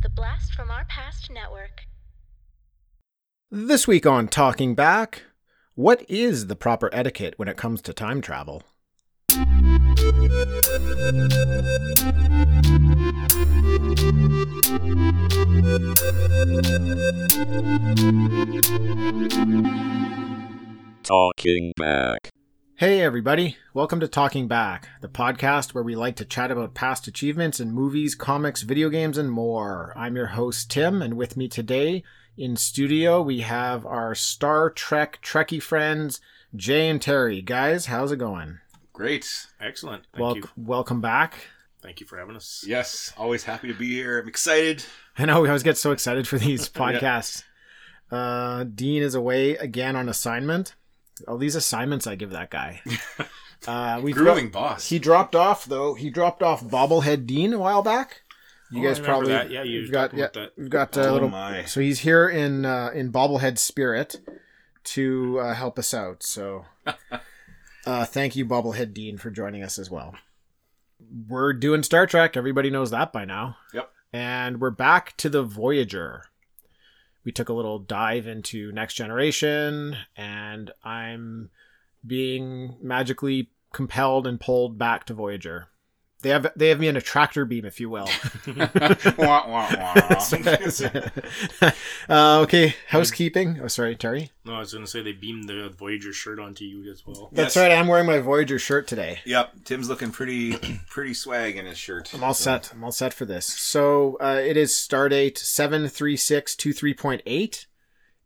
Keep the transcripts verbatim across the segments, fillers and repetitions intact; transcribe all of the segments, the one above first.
The Blast from Our Past Network. This week on Talking Back, what is the proper etiquette when it comes to time travel? Talking Back. Hey everybody, welcome to Talking Back, the podcast where we like to chat about past achievements in movies, comics, video games, and more. I'm your host, Tim, and with me today in studio we have our Star Trek Trekkie friends, Jay and Terry. Guys, how's it going? Great. Excellent. Thank well, you. Welcome back. Thank you for having us. Yes, always happy to be here. I'm excited. I know, we always get so excited for these podcasts. yeah. uh, Dean is away again on assignment. All these assignments I give that guy. Uh, we Grooming dro- boss. He dropped off, though. He dropped off Bobblehead Dean a while back. You oh, guys probably... That. Yeah, you got yeah, that. We've got a oh, little... My. So he's here in uh, in Bobblehead Spirit to uh, help us out. So uh, thank you, Bobblehead Dean, for joining us as well. We're doing Star Trek. Everybody knows that by now. Yep. And we're back to the Voyager. We took a little dive into Next Generation, and I'm being magically compelled and pulled back to Voyager. They have they have me in a tractor beam, if you will. wah, wah, wah. uh, okay, housekeeping. Oh, sorry, Terry. No, I was going to say they beamed the Voyager shirt onto you as well. That's yes. right. I'm wearing my Voyager shirt today. Yep. Tim's looking pretty pretty swag in his shirt. I'm all so. set. I'm all set for this. So uh, it is Stardate seven three six two three point eight.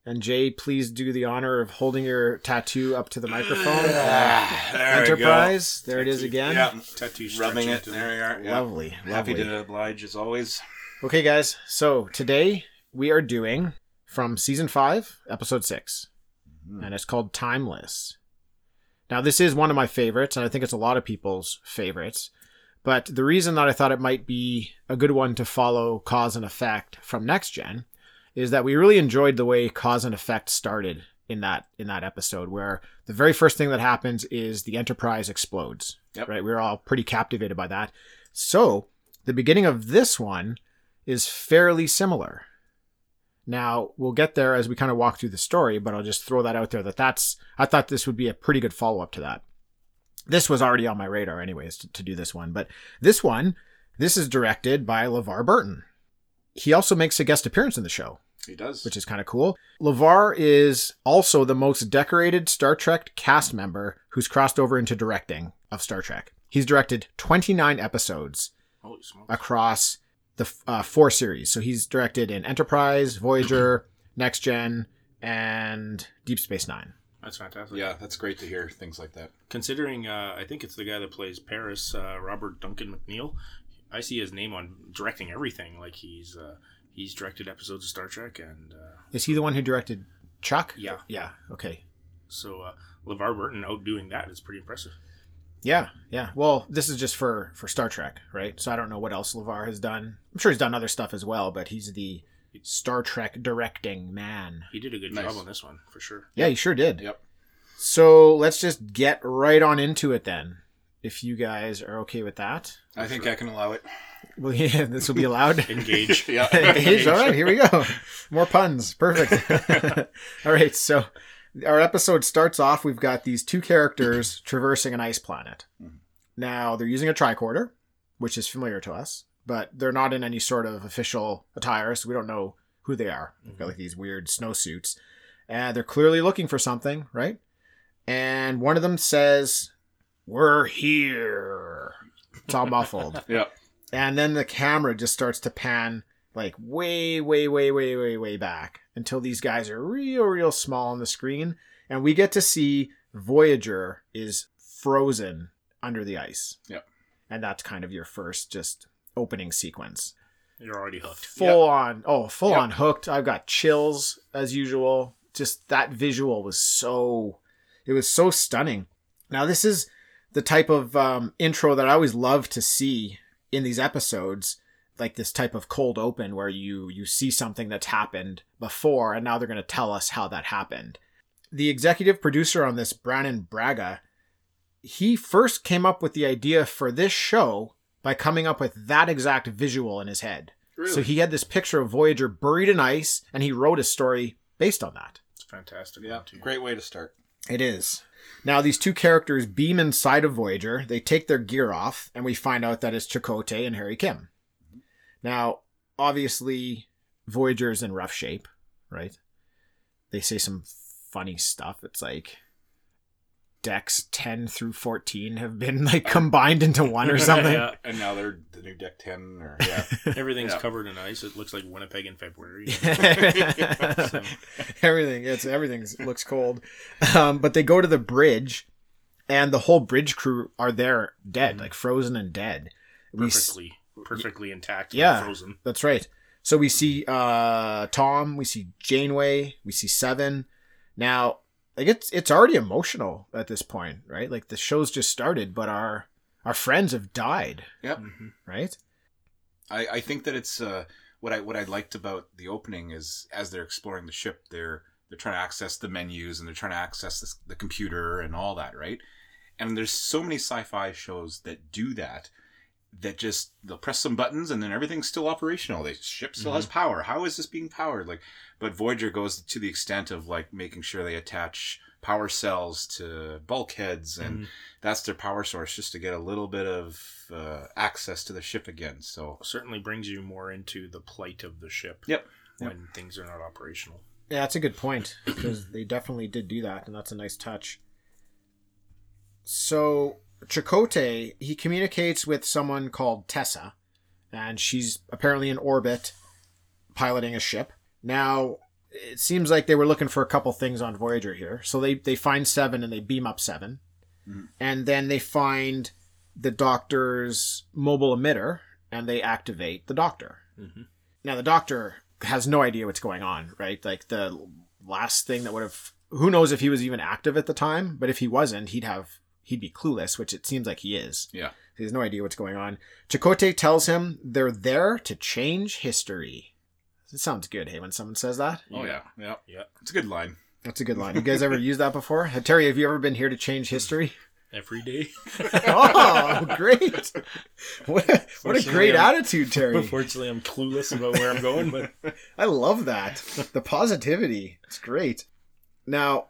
And Jay, please do the honor of holding your tattoo up to the microphone. Ah, there Enterprise. There tattoo, it is again. Yeah, tattoo rubbing it. There we are. Yep. Lovely. Happy lovely. to oblige as always. Okay, guys. So today we are doing from season five, episode six, mm-hmm. and it's called Timeless. Now, this is one of my favorites, and I think it's a lot of people's favorites. But the reason that I thought it might be a good one to follow Cause and Effect from Next Gen is that we really enjoyed the way Cause and Effect started in that in that episode, where the very first thing that happens is the Enterprise explodes. Yep. Right? We were all pretty captivated by that. So the beginning of this one is fairly similar. Now, we'll get there as we kind of walk through the story, but I'll just throw that out there that that's... I thought this would be a pretty good follow-up to that. This was already on my radar anyways to, to do this one, but this one, this is directed by LeVar Burton. He also makes a guest appearance in the show. He does. Which is kind of cool. LeVar is also the most decorated Star Trek cast member who's crossed over into directing of Star Trek. He's directed twenty-nine episodes across the uh, four series. So he's directed in Enterprise, Voyager, Next Gen, and Deep Space Nine. That's fantastic. Yeah, that's great to hear things like that. Considering, uh, I think it's the guy that plays Paris, uh, Robert Duncan McNeil. I see his name on directing everything. Like he's uh, he's directed episodes of Star Trek, and uh, is he the one who directed Chuck? Yeah, yeah. Okay. So uh, LeVar Burton out doing that is pretty impressive. Yeah, yeah. Well, this is just for, for Star Trek, right? So I don't know what else LeVar has done. I'm sure he's done other stuff as well, but he's the Star Trek directing man. He did a good nice. job on this one for sure. Yeah, he sure did. Yep. So let's just get right on into it then. If you guys are okay with that. I think sure. I can allow it. Well, yeah, this will be allowed. Engage. Yeah. Engage. All right, here we go. More puns. Perfect. All right, so our episode starts off. We've got these two characters traversing an ice planet. Mm-hmm. Now, they're using a tricorder, which is familiar to us, but they're not in any sort of official attire, so we don't know who they are. Mm-hmm. They've got like these weird snowsuits. And they're clearly looking for something, right? And one of them says... We're here. It's all muffled. Yeah. And then the camera just starts to pan like way, way, way, way, way, way back until these guys are real, real small on the screen. And we get to see Voyager is frozen under the ice. Yeah. And that's kind of your first just opening sequence. You're already hooked. Full yep. on. Oh, full yep. on hooked. I've got chills as usual. Just that visual was so, it was so stunning. Now this is the type of um, intro that I always love to see in these episodes, like this type of cold open where you you see something that's happened before, and now they're going to tell us how that happened. The executive producer on this, Brannon Braga, he first came up with the idea for this show by coming up with that exact visual in his head. Really? So he had this picture of Voyager buried in ice, and he wrote a story based on that. It's fantastic. Yeah, great way to start. It is. Now, these two characters beam inside of Voyager. They take their gear off, and we find out that it's Chakotay and Harry Kim. Mm-hmm. Now, obviously, Voyager's in rough shape, right? They say some funny stuff. It's like decks ten through fourteen have been like combined into one or something. Yeah, and now they're the new deck ten. Or, yeah. Everything's yeah. covered in ice. It looks like Winnipeg in February. yeah, so. Everything. It's everything looks cold. Um, but they go to the bridge, and the whole bridge crew are there dead, mm-hmm. like frozen and dead. Perfectly, we, perfectly intact. Yeah, and frozen. That's right. So we see uh, Tom, we see Janeway, we see Seven. Now, like it's it's already emotional at this point, right? Like the show's just started, but our our friends have died. Yep. Mm-hmm. Right. I, I think that it's uh, what I what I liked about the opening is as they're exploring the ship, they're they're trying to access the menus and they're trying to access this, the computer and all that, right? And there's so many sci-fi shows that do that. That just they'll press some buttons and then everything's still operational. The ship still mm-hmm. has power. How is this being powered? Like, but Voyager goes to the extent of like making sure they attach power cells to bulkheads, and mm-hmm. that's their power source just to get a little bit of uh, access to the ship again. So certainly brings you more into the plight of the ship. Yep. When yep. things are not operational. Yeah, that's a good point because they definitely did do that, and that's a nice touch. So. Chakotay, he communicates with someone called Tessa, and she's apparently in orbit piloting a ship. Now, it seems like they were looking for a couple things on Voyager here. So they, they find Seven and they beam up Seven. Mm. And then they find the Doctor's mobile emitter and they activate the Doctor. Mm-hmm. Now, the Doctor has no idea what's going on, right? Like the last thing that would have... Who knows if he was even active at the time, but if he wasn't, he'd have... He'd be clueless, which it seems like he is. Yeah. He has no idea what's going on. Chakotay tells him they're there to change history. It sounds good, hey, when someone says that? Oh, yeah. Yeah. Yeah. It's a good line. That's a good line. You guys ever used that before? Terry, have you ever been here to change history? Every day. Oh, great. What a, what a great I'm, attitude, Terry. Unfortunately, I'm clueless about where I'm going, but... I love that. The positivity. It's great. Now,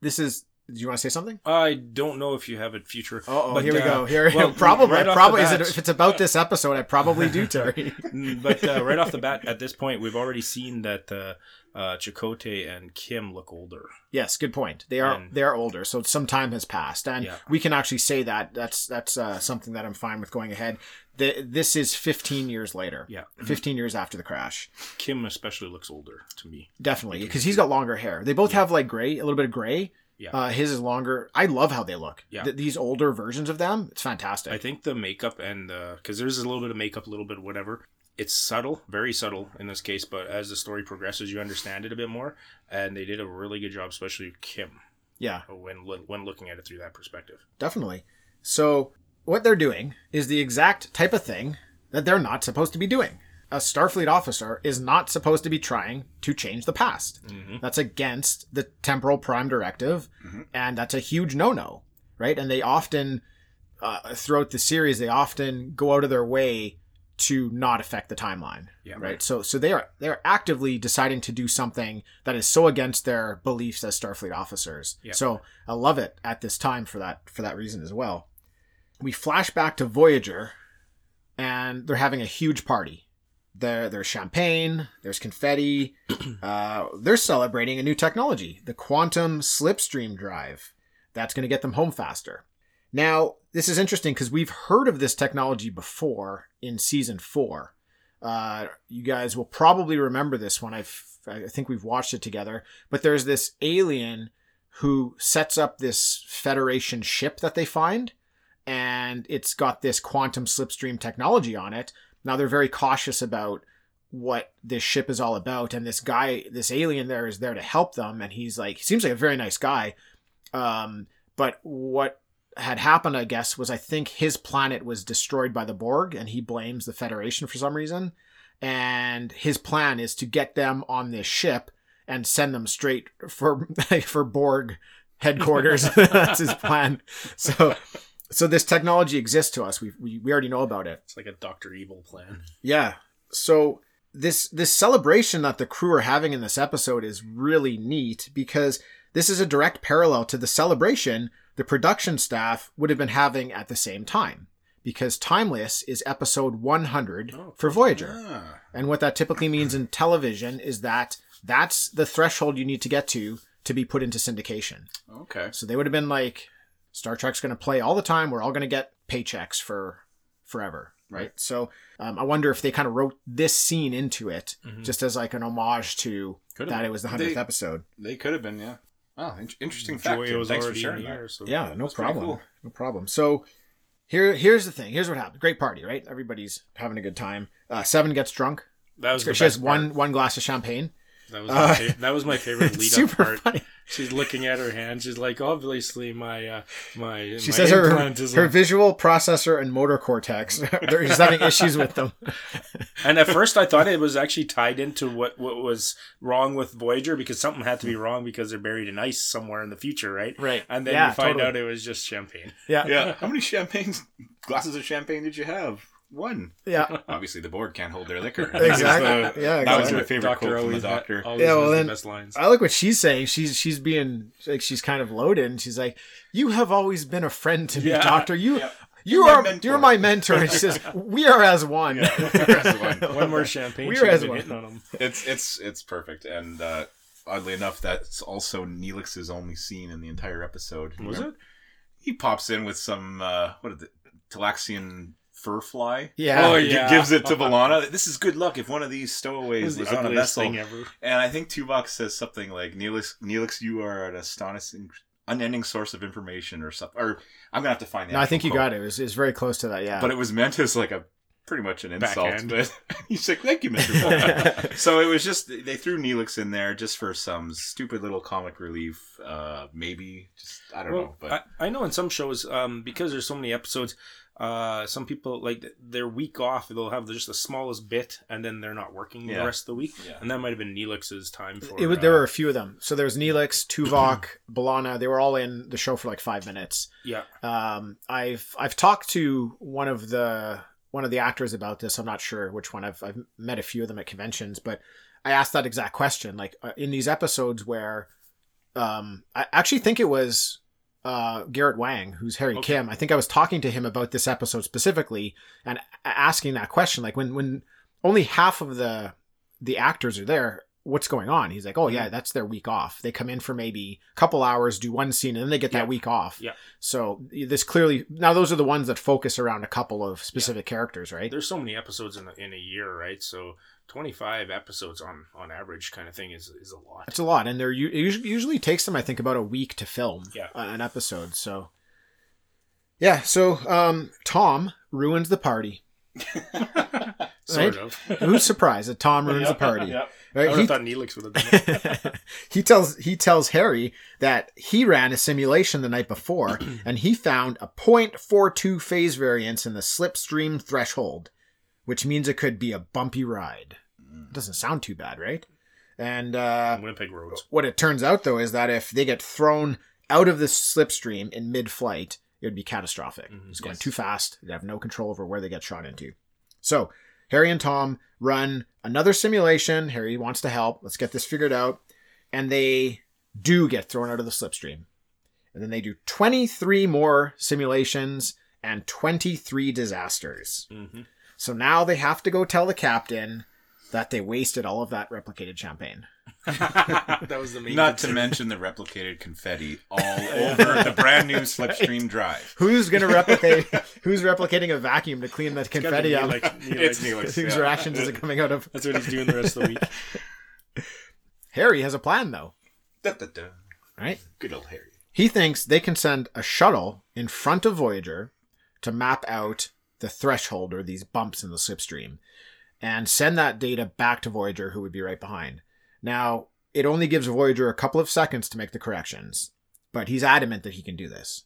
this is... Do you want to say something? I don't know if you have a future. Oh, but, here we uh, go. Here, well, probably, right probably. Is it, if it's about this episode, I probably do, Terry. But uh, right off the bat, at this point, we've already seen that uh, uh, Chakotay and Kim look older. Yes, good point. They are and, they are older, so some time has passed, and yeah. we can actually say that. That's that's uh, something that I'm fine with going ahead. The, this is fifteen years later. Yeah. fifteen years after the crash. Kim especially looks older to me. Definitely, because he's got longer hair. They both yeah. have like gray, a little bit of gray. Yeah, uh, his is longer. I love how they look. Yeah. Th- these older versions of them, it's fantastic. I think the makeup and the... Because there's a little bit of makeup, a little bit of whatever. It's subtle, very subtle in this case, but as the story progresses, you understand it a bit more. And they did a really good job, especially Kim. Yeah. When, when looking at it through that perspective. Definitely. So what they're doing is the exact type of thing that they're not supposed to be doing. A Starfleet officer is not supposed to be trying to change the past. Mm-hmm. That's against the temporal prime directive, mm-hmm. and that's a huge no-no, right? And they often, uh, throughout the series, they often go out of their way to not affect the timeline, yeah, right? right? So, so they are they are actively deciding to do something that is so against their beliefs as Starfleet officers. Yeah. So I love it at this time for that for that reason as well. We flash back to Voyager, and they're having a huge party. There, there's champagne, there's confetti, uh, they're celebrating a new technology, the quantum slipstream drive. That's going to get them home faster. Now, this is interesting because we've heard of this technology before in season four. Uh, you guys will probably remember this one. I've, I think we've watched it together. But there's this alien who sets up this Federation ship that they find, and it's got this quantum slipstream technology on it. Now, they're very cautious about what this ship is all about. And this guy, this alien there is there to help them. And he's like, he seems like a very nice guy. Um, but what had happened, I guess, was I think his planet was destroyed by the Borg. And he blames the Federation for some reason. And his plan is to get them on this ship and send them straight for, for Borg headquarters. That's his plan. So... So this technology exists to us. We we we already know about it. It's like a Doctor Evil plan. Yeah. So this this celebration that the crew are having in this episode is really neat, because this is a direct parallel to the celebration the production staff would have been having at the same time, because Timeless is episode one hundred oh, for Voyager. Yeah. And what that typically means in television is that that's the threshold you need to get to to be put into syndication. Okay. So they would have been like, Star Trek's going to play all the time. We're all going to get paychecks for forever. Right. right. So um, I wonder if they kind of wrote this scene into it mm-hmm. just as like an homage to could've that been. It was the hundredth they, episode. They could have been, yeah. Oh, in- interesting fact. Thanks for sharing that. Here, so yeah, no problem. Cool. No problem. So here, here's the thing. Here's what happened. Great party, right? Everybody's having a good time. Uh, Seven gets drunk. That was. She the has one, one glass of champagne. That was my uh, favorite, that was my favorite lead up part. Funny. She's looking at her hand. She's like, obviously my uh, my. She my says her is her like... visual processor and motor cortex. She's having issues with them. And at first, I thought it was actually tied into what, what was wrong with Voyager, because something had to be wrong because they're buried in ice somewhere in the future, right? Right. And then yeah, you find totally. out it was just champagne. Yeah. Yeah. How many champagnes glasses of champagne did you have? One. Yeah. Obviously, the Borg can't hold their liquor. Exactly. The, yeah. Exactly. That was my favorite doctor quote from the doctor. Had, yeah. Well, then the best lines. I like what she's saying. She's she's being like she's kind of loaded, and she's like, "You have always been a friend to me, yeah. Doctor. You yep. you you're are my you're my mentor." And she says, "We are as one." Yeah, we are as one. One more champagne. We are as one. On them. It's it's it's perfect, and uh, oddly enough, that's also Neelix's only scene in the entire episode. Was Remember? it? He pops in with some uh, what is it? Talaxian. Fur fly. Yeah. Oh, yeah. Gives it to B'Elanna. This is good luck if one of these stowaways was on a vessel. Thing ever. And I think Tuvok says something like, Neelix, Neelix, you are an astonishing, unending source of information or something. Or I'm going to have to find that. No, I think you quote. got it. It was, it was very close to that, yeah. But it was meant as like a pretty much an insult. But he's like, thank you, Mister So it was just, they threw Neelix in there just for some stupid little comic relief. Uh, maybe. Just, I don't well, know. But I, I know in some shows, um, because there's so many episodes, Uh, some people, like, they're week off, they'll have just the smallest bit, and then they're not working yeah. the rest of the week. Yeah. And that might have been Neelix's time for it. Was, uh, there were a few of them. So there was Neelix, Tuvok, B'Elanna. They were all in the show for like five minutes. Yeah. Um, I've I've talked to one of the one of the actors about this. I'm not sure which one. I've I've met a few of them at conventions, but I asked that exact question. Like uh, in these episodes where, um, I actually think it was. Uh, Garrett Wang, who's Harry okay. Kim, I think I was talking to him about this episode specifically and asking that question. Like when, when only half of the the actors are there, what's going on? He's like, oh yeah, that's their week off. They come in for maybe a couple hours, do one scene, and then they get yeah. that week off. Yeah. So this clearly, now those are the ones that focus around a couple of specific yeah. characters, right? There's so many episodes in a, in a year, right? So twenty-five episodes on, on average kind of thing is, is a lot. It's a lot. And they're, it usually takes them, I think, about a week to film yeah. an episode. So, yeah. So, um, Tom ruins the party. Sort right? of. Who's surprised that Tom ruins yeah, the party? Yeah. Right? I would he, have thought Neelix would have done it. he, tells, he tells Harry that he ran a simulation the night before, and he found a zero point four two phase variance in the slipstream threshold, which means it could be a bumpy ride. It doesn't sound too bad, right? And uh, Winnipeg roads. What it turns out, though, is that if they get thrown out of the slipstream in mid-flight, it would be catastrophic. Mm-hmm. It's going yes. too fast. They have no control over where they get shot into. So Harry and Tom run another simulation. Harry wants to help. Let's get this figured out. And they do get thrown out of the slipstream. And then they do twenty-three more simulations and twenty-three disasters. Mm-hmm. So now they have to go tell the captain that they wasted all of that replicated champagne. That was the main Not concern. To mention the replicated confetti all over the brand new slipstream right. drive. Who's going to replicate? Who's replicating a vacuum to clean that confetti out? Like, it's Neelix. Whose yeah. reactions is it coming out of? That's what he's doing the rest of the week. Harry has a plan, though. Da, da, da. Right? Good old Harry. He thinks they can send a shuttle in front of Voyager to map out the threshold or these bumps in the slipstream and send that data back to Voyager, who would be right behind. Now, it only gives Voyager a couple of seconds to make the corrections, but he's adamant that he can do this.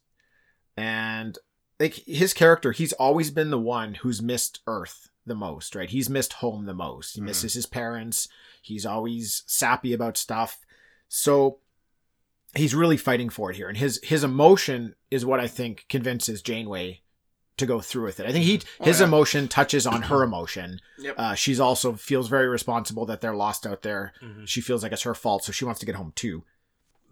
And like his character, he's always been the one who's missed Earth the most, right? He's missed home the most. He misses mm. his parents. He's always sappy about stuff. So he's really fighting for it here. And his, his emotion is what I think convinces Janeway to go through with it. I think he oh, his yeah. emotion touches on her emotion. Yep. Uh, she's also feels very responsible that they're lost out there. Mm-hmm. She feels like it's her fault, so she wants to get home too.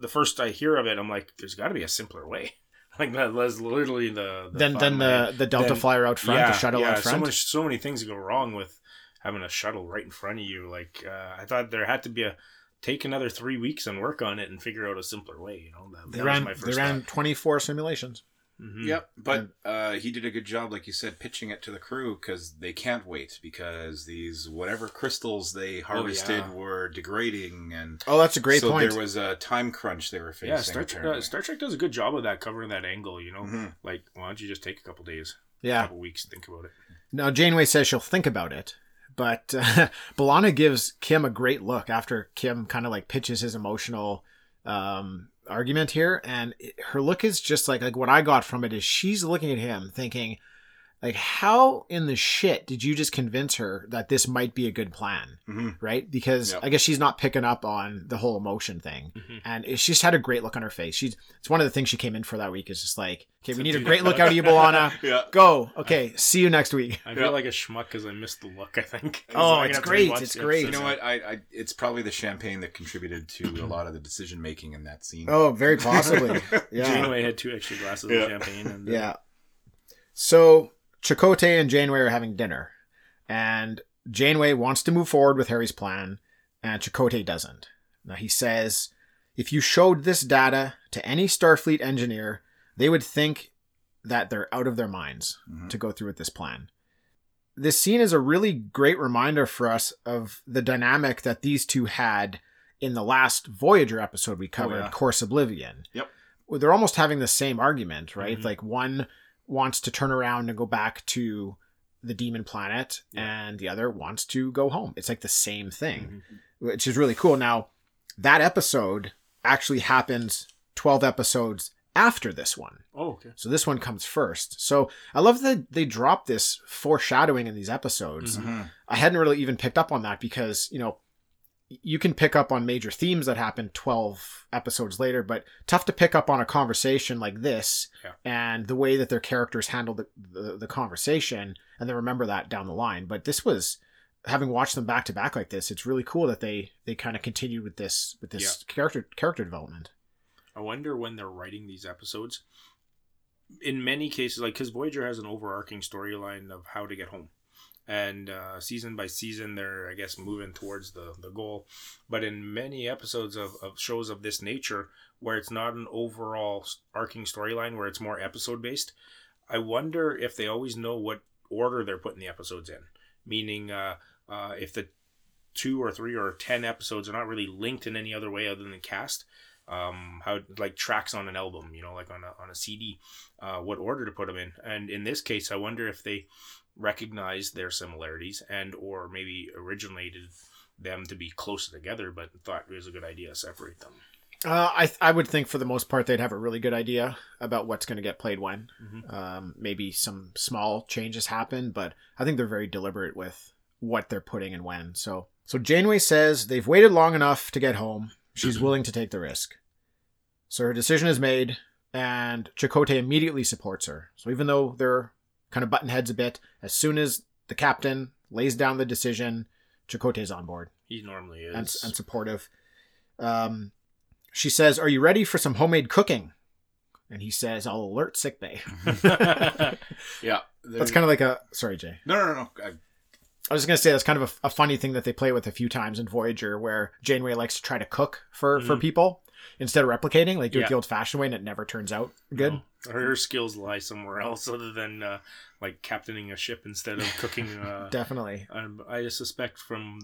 The first I hear of it, I'm like, there's got to be a simpler way. Like that was literally the, the then then the, the Delta then, Flyer out front, yeah, the shuttle yeah, out front. So much, so many things go wrong with having a shuttle right in front of you. Like uh, I thought there had to be a take another three weeks and work on it and figure out a simpler way. You know, that, they that ran, was my first. They ran twenty-four simulations. Mm-hmm. Yep, but uh, he did a good job, like you said, pitching it to the crew because they can't wait because these whatever crystals they harvested oh, yeah. were degrading. And oh, that's a great so point. So there was a time crunch they were facing. Yeah, Star Trek, uh, Star Trek does a good job of that, covering that angle, you know? Mm-hmm. Like, why don't you just take a couple days, yeah. a couple weeks, think about it. Now, Janeway says she'll think about it, but uh, B'Elanna gives Kim a great look after Kim kind of like pitches his emotional... Um, argument here, and her look is just like like what I got from it is she's looking at him thinking like, how in the shit did you just convince her that this might be a good plan? Mm-hmm. Right? Because yep. I guess she's not picking up on the whole emotion thing. Mm-hmm. And it, she's had a great look on her face. She's It's one of the things she came in for that week is just like, okay, we need a great look out of you, B'Elanna. yeah. Go. Okay. I, see you next week. I feel yeah. like a schmuck because I missed the look, I think. Oh, like, it's great. It's it. great. You know what? I, I It's probably the champagne that contributed to a lot of the decision making in that scene. Oh, very possibly. yeah. Janeway had two extra glasses yeah. of champagne. And then... Yeah. So... Chakotay and Janeway are having dinner, and Janeway wants to move forward with Harry's plan, and Chakotay doesn't. Now he says, if you showed this data to any Starfleet engineer, they would think that they're out of their minds mm-hmm. to go through with this plan. This scene is a really great reminder for us of the dynamic that these two had in the last Voyager episode we covered, oh, yeah. Course Oblivion. Yep. They're almost having the same argument, right? Mm-hmm. Like one... wants to turn around and go back to the demon planet yeah. and the other wants to go home. It's like the same thing, mm-hmm. which is really cool. Now, that episode actually happens twelve episodes after this one. Oh, okay. So this one comes first. So I love that they dropped this foreshadowing in these episodes. Mm-hmm. I hadn't really even picked up on that because, you know, you can pick up on major themes that happen twelve episodes later, but tough to pick up on a conversation like this yeah. and the way that their characters handle the, the, the conversation and then remember that down the line. But this was, having watched them back to back like this, it's really cool that they, they kind of continued with this, with this yeah. character, character development. I wonder when they're writing these episodes, in many cases, like, cause Voyager has an overarching storyline of how to get home. And uh, season by season, they're, I guess, moving towards the, the goal. But in many episodes of, of shows of this nature, where it's not an overall arcing storyline, where it's more episode-based, I wonder if they always know what order they're putting the episodes in. Meaning, uh, uh, if the two or three or ten episodes are not really linked in any other way other than cast... Um, how like tracks on an album, you know, like on a on a C D, uh, what order to put them in. And in this case, I wonder if they recognized their similarities and or maybe originated them to be closer together, but thought it was a good idea to separate them. Uh, I th- I would think for the most part they'd have a really good idea about what's going to get played when. Mm-hmm. Um, maybe some small changes happen, but I think they're very deliberate with what they're putting and when. So so Janeway says they've waited long enough to get home. She's willing to take the risk. So her decision is made, and Chakotay immediately supports her. So even though they're kind of button heads a bit, as soon as the captain lays down the decision, Chakotay's on board. He normally is. And, and supportive. Um, she says, are you ready for some homemade cooking? And he says, I'll alert sickbay. yeah. That's kind of like a... Sorry, Jay. No, no, no. I... I was just going to say that's kind of a, a funny thing that they play with a few times in Voyager where Janeway likes to try to cook for, mm-hmm. for people instead of replicating, like do yeah. it the old-fashioned way, and it never turns out good. No. Her skills lie somewhere else other than uh, like captaining a ship instead of cooking. Uh, Definitely. Um, I suspect from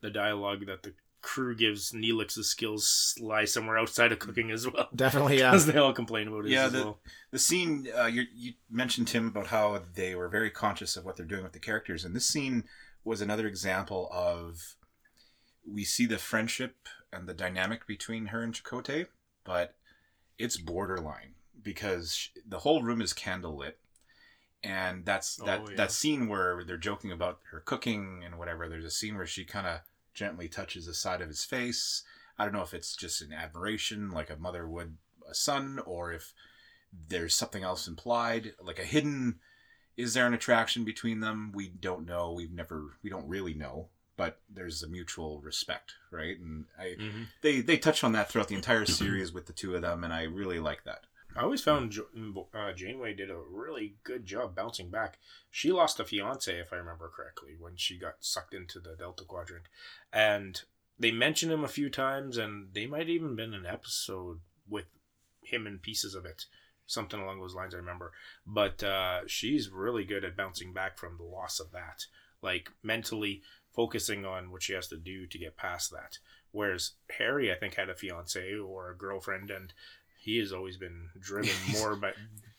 the dialogue that the crew gives Neelix's skills lie somewhere outside of cooking as well. Definitely, yeah. Because they all complain about it yeah, as the, well. The scene, uh, you, you mentioned, Tim, about how they were very conscious of what they're doing with the characters, and this scene was another example of, we see the friendship and the dynamic between her and Chakotay, but it's borderline, because she, the whole room is candlelit, and that's that, oh, yeah. that scene where they're joking about her cooking and whatever, there's a scene where she kind of gently touches the side of his face. I don't know if it's just an admiration, like a mother would a son, or if there's something else implied, like a hidden, is there an attraction between them? We don't know. We've never, we don't really know, but there's a mutual respect, right? And I, mm-hmm. they, they touched on that throughout the entire series with the two of them, and I really like that. I always found uh, Janeway did a really good job bouncing back. She lost a fiancé, if I remember correctly, when she got sucked into the Delta Quadrant. And they mentioned him a few times, and they might have even been an episode with him in pieces of it. Something along those lines, I remember. But uh, she's really good at bouncing back from the loss of that. Like, mentally focusing on what she has to do to get past that. Whereas Harry, I think, had a fiancé or a girlfriend, and he has always been driven more by,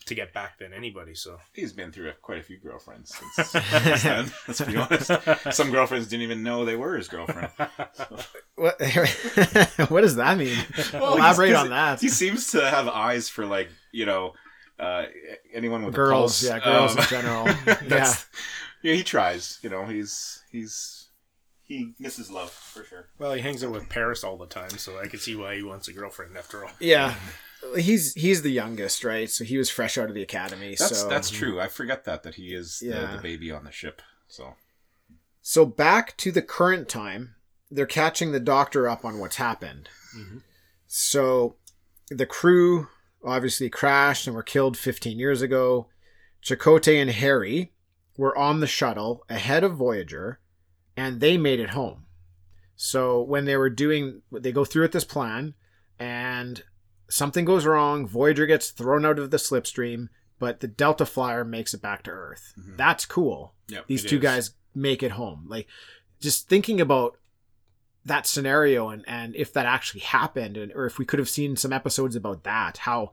to get back than anybody. So he's been through a, quite a few girlfriends since, since then. Let's be honest. Some girlfriends didn't even know they were his girlfriend. So. What? What does that mean? Well, Elaborate on that. He seems to have eyes for, like, you know, uh, anyone with girls, a pulse. Yeah, girls um, in general. Yeah. Yeah, he tries. You know, he's he's. He misses love, for sure. Well, he hangs out with Paris all the time, so I can see why he wants a girlfriend after all. Yeah. He's he's the youngest, right? So he was fresh out of the academy. That's, so. That's true. I forgot that, that he is yeah. the, the baby on the ship. So. so back to the current time, they're catching the doctor up on what's happened. Mm-hmm. So the crew obviously crashed and were killed fifteen years ago. Chakotay and Harry were on the shuttle ahead of Voyager, and they made it home. So when they were doing, they go through with this plan, and something goes wrong. Voyager gets thrown out of the slipstream, but the Delta Flyer makes it back to Earth. Mm-hmm. That's cool. Yep, These two is. guys make it home. Like, just thinking about that scenario and, and if that actually happened, and or if we could have seen some episodes about that, how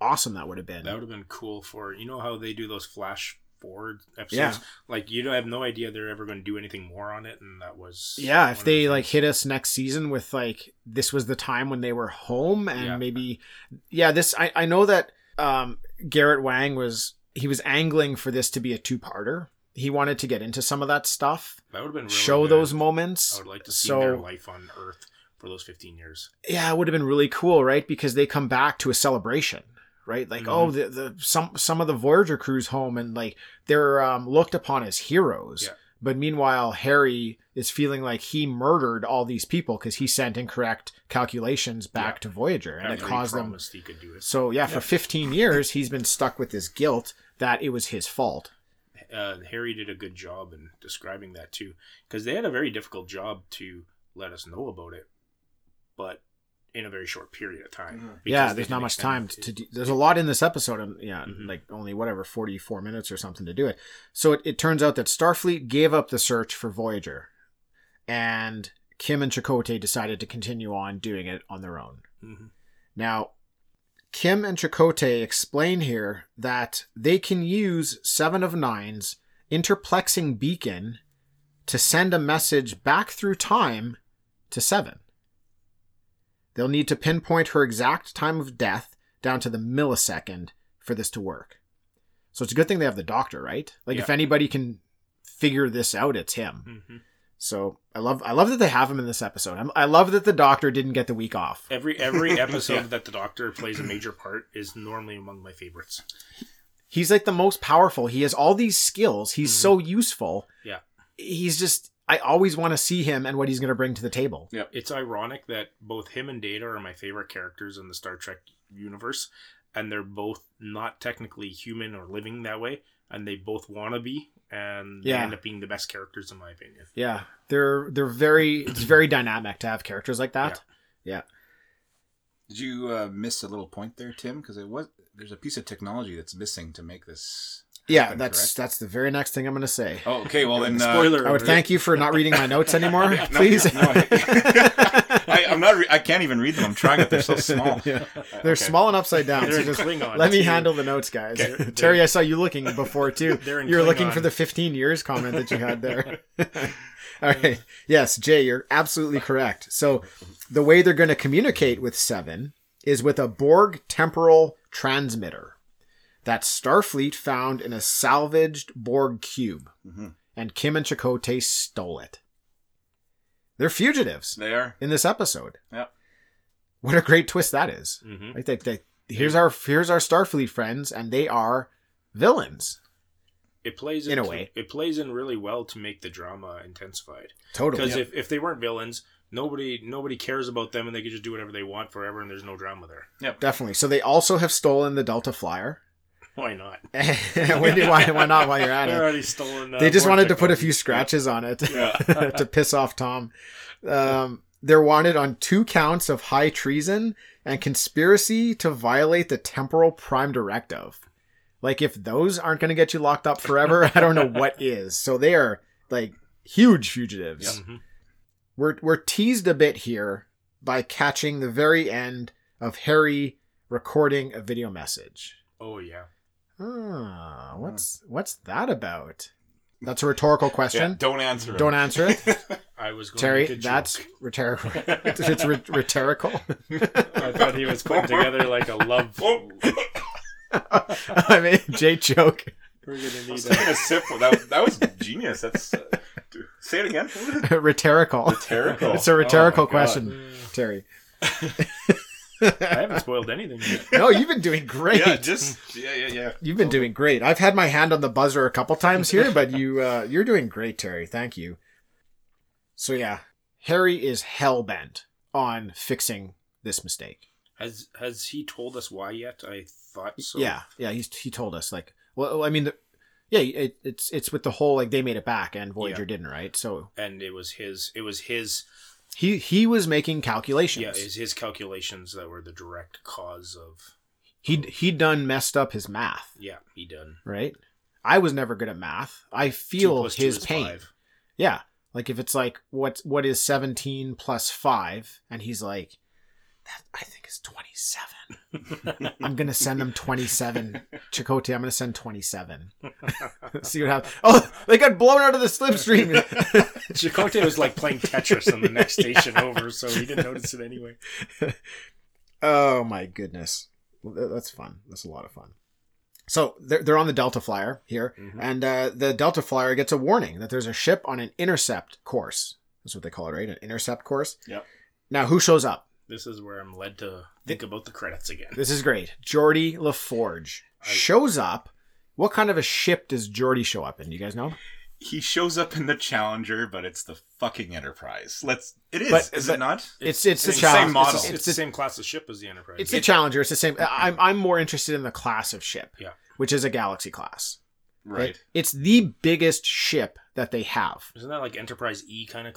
awesome that would have been. That would have been cool for, you know how they do those flash forward episodes, yeah. like you don't have no idea they're ever going to do anything more on it, and that was yeah if they like hit us next season with like this was the time when they were home, and yeah. maybe yeah this I, I know that um Garrett Wang was he was angling for this to be a two-parter. He wanted to get into some of that stuff that would have been really show good. Those moments I would like to see so, their life on Earth for those fifteen years. Yeah, it would have been really cool, right? Because they come back to a celebration. Right, like mm-hmm. oh, the, the some some of the Voyager crew's home, and like they're um, looked upon as heroes. Yeah. But meanwhile, Harry is feeling like he murdered all these people because he sent incorrect calculations back yeah. to Voyager, and it caused them. He could do it. So yeah, yeah, for fifteen years, he's been stuck with this guilt that it was his fault. Uh, Harry did a good job in describing that too, because they had a very difficult job to let us know about it, but. In a very short period of time. Yeah, there's not much time to, to do. There's a lot in this episode, and yeah, mm-hmm. like only whatever forty-four minutes or something to do it. So it, it turns out that Starfleet gave up the search for Voyager, and Kim and Chakotay decided to continue on doing it on their own. Mm-hmm. Now, Kim and Chakotay explain here that they can use Seven of Nine's interplexing beacon to send a message back through time to Seven. They'll need to pinpoint her exact time of death down to the millisecond for this to work. So it's a good thing they have the doctor, right? Like yeah. if anybody can figure this out, it's him. Mm-hmm. So I love I love that they have him in this episode. I'm, I love that the doctor didn't get the week off. Every every episode yeah. that the doctor plays a major part is normally among my favorites. He's like the most powerful. He has all these skills. He's mm-hmm. so useful. Yeah. He's just... I always want to see him and what he's going to bring to the table. Yeah, it's ironic that both him and Data are my favorite characters in the Star Trek universe, and they're both not technically human or living that way, and they both want to be, and yeah. they end up being the best characters in my opinion. Yeah, they're they're very it's very dynamic to have characters like that. Yeah. yeah. Did you uh, miss a little point there, Tim? Because it was there's a piece of technology that's missing to make this. Yeah, happen, that's correct? That's the very next thing I'm going to say. Oh, okay, well then... Uh, Spoiler I would thank you for not reading my notes anymore, yeah, no, please. No, no, I, I, I'm not re- I can't even read them. I'm trying it. They're so small. Yeah. They're okay. small and upside down. So just Klingon, let me too. handle the notes, guys. They're, they're, Terry, I saw you looking before, too. You were looking for the fifteen years comment that you had there. All right. Yes, Jay, you're absolutely correct. So the way they're going to communicate with Seven is with a Borg temporal transmitter that Starfleet found in a salvaged Borg cube, mm-hmm. and Kim and Chakotay stole it. They're fugitives. They are. In this episode. Yep. What a great twist that is. Mm-hmm. Like they, they, here's our here's our Starfleet friends, and they are villains. It plays in into, a way. It plays in really well to make the drama intensified. Totally. Because yep. if, if they weren't villains, nobody nobody cares about them, and they could just do whatever they want forever, and there's no drama there. Yep. Definitely. So they also have stolen the Delta Flyer. Why not? when you, why, why not? While you're at it, already stolen, uh, they just wanted to put a few scratches on it yeah. to piss off Tom. Um, they're wanted on two counts of high treason and conspiracy to violate the temporal prime directive. Like, if those aren't going to get you locked up forever, I don't know what is. So they are like huge fugitives. Yeah. Mm-hmm. We're we're teased a bit here by catching the very end of Harry recording a video message. Oh yeah. Ah, what's what's that about? That's a rhetorical question. Yeah, don't answer it. Don't answer it. I was going Terry, to Terry, that's rhetorical. It's, it's r- rhetorical. I thought he was putting together like a love. I made a J joke. We're gonna need a sip. That, that was genius. That's uh, say it again. Rhetorical. Rhetorical. It's a rhetorical oh question, God. Terry. I haven't spoiled anything yet. No, you've been doing great. Yeah, just yeah, yeah, yeah. You've been doing great. I've had my hand on the buzzer a couple times here, but you uh, you're doing great, Terry. Thank you. So yeah, Harry is hell bent on fixing this mistake. Has has he told us why yet? I thought so. Yeah, yeah. He's he told us like, well, I mean, the, yeah. It, it's it's with the whole like they made it back and Voyager yeah. didn't, right? So and it was his. It was his. He he was making calculations. Yeah, it's his calculations that were the direct cause of... He he done messed up his math. Yeah, he done. Right? I was never good at math. I feel his pain. Five. Yeah. Like if it's like, what what is seventeen plus five? And he's like, that I think is twenty-seven. I'm going to send him twenty-seven. Chakotay, I'm going to send twenty-seven. See what happens. Oh, they got blown out of the slipstream. Chakotay was like playing Tetris on the next station yeah. over, so he didn't notice it anyway. Oh my goodness. Well, that's fun. That's a lot of fun. So they're, they're on the Delta Flyer here, mm-hmm. and uh, the Delta Flyer gets a warning that there's a ship on an intercept course. That's what they call it, right? An intercept course. Yep. Now, who shows up? This is where I'm led to think about the credits again. This is great. Geordi LaForge I... shows up. What kind of a ship does Geordi show up in? Do you guys know? He shows up in the Challenger, but it's the fucking Enterprise. Let's. It is. But, is but it not? It's it's, it's the same model. It's, it's, it's the same class of ship as the Enterprise. It's the Challenger. It's the same. I'm I'm more interested in the class of ship, yeah. which is a Galaxy class. Right. It, it's the biggest ship that they have. Isn't that like Enterprise E kind of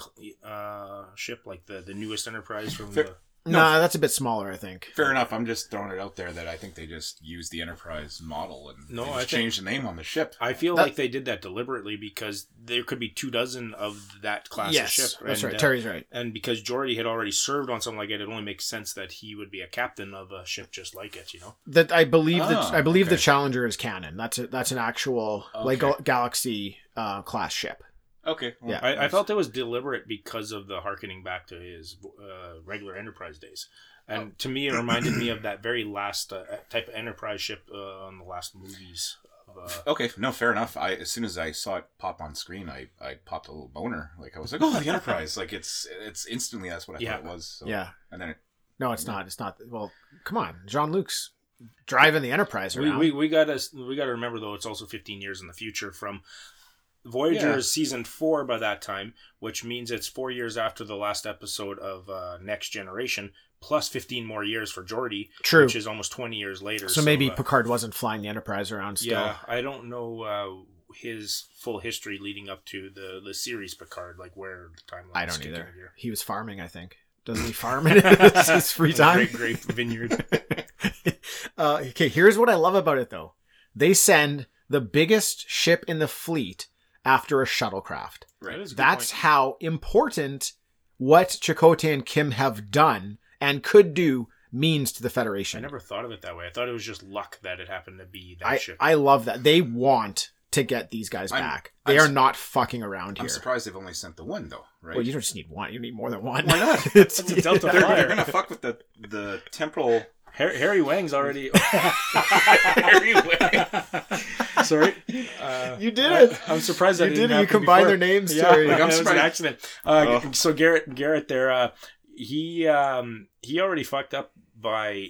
uh, ship, like the the newest Enterprise from Fair, the? No, nah, that's a bit smaller, I think. Fair enough. I'm just throwing it out there that I think they just used the Enterprise model and no, just changed the name on the ship. I feel that, like they did that deliberately because there could be two dozen of that class yes, of ship. Right? That's right. And, Terry's right. And because Geordi had already served on something like it, it only makes sense that he would be a captain of a ship just like it, you know? That I believe oh, that I believe okay. the Challenger is canon. That's a, that's an actual okay. like Galaxy uh, class ship. Okay. Well, yeah, I, I felt it was deliberate because of the hearkening back to his uh, regular Enterprise days. And oh. to me, it reminded me of that very last uh, type of Enterprise ship uh, on the last movies. Of, uh... Okay. No, fair enough. I As soon as I saw it pop on screen, I, I popped a little boner. Like, I was like, oh, the Enterprise. Like, it's it's instantly that's what I yeah. thought it was. So. Yeah. And then it, no, it's I mean, not. It's not. Well, come on. Jean-Luc's driving the Enterprise around. We, we, we gotta we gotta remember, though, it's also fifteen years in the future from... Voyager yeah. is season four by that time, which means it's four years after the last episode of uh, Next Generation, plus fifteen more years for Geordi, True. which is almost twenty years later. So, so maybe uh, Picard wasn't flying the Enterprise around still. Yeah, I don't know uh, his full history leading up to the, the series Picard, like where the timeline I don't either. Here. He was farming, I think. Doesn't he farm in his free time? Great grape vineyard. uh, okay, here's what I love about it, though. They send the biggest ship in the fleet after a shuttlecraft. Right. That is a good That's point. How important what Chakotay and Kim have done and could do means to the Federation. I never thought of it that way. I thought it was just luck that it happened to be that I, ship. I love that. They want to get these guys I'm, back. They I'm, are not fucking around here. I'm surprised they've only sent the one, though, right? Well, you don't just need one. You need more than one. Why not? It's a Delta Flyer. They're, they're going to fuck with the, the temporal... Harry, Harry Wang's already... Harry Wang... sorry. Uh, you did it. I, I'm surprised you that did it. You combined before. Their names. Yeah, to, yeah. Like, I'm surprised. It was an accident. Uh, oh. So Garrett, Garrett, there, uh, he um, he already fucked up by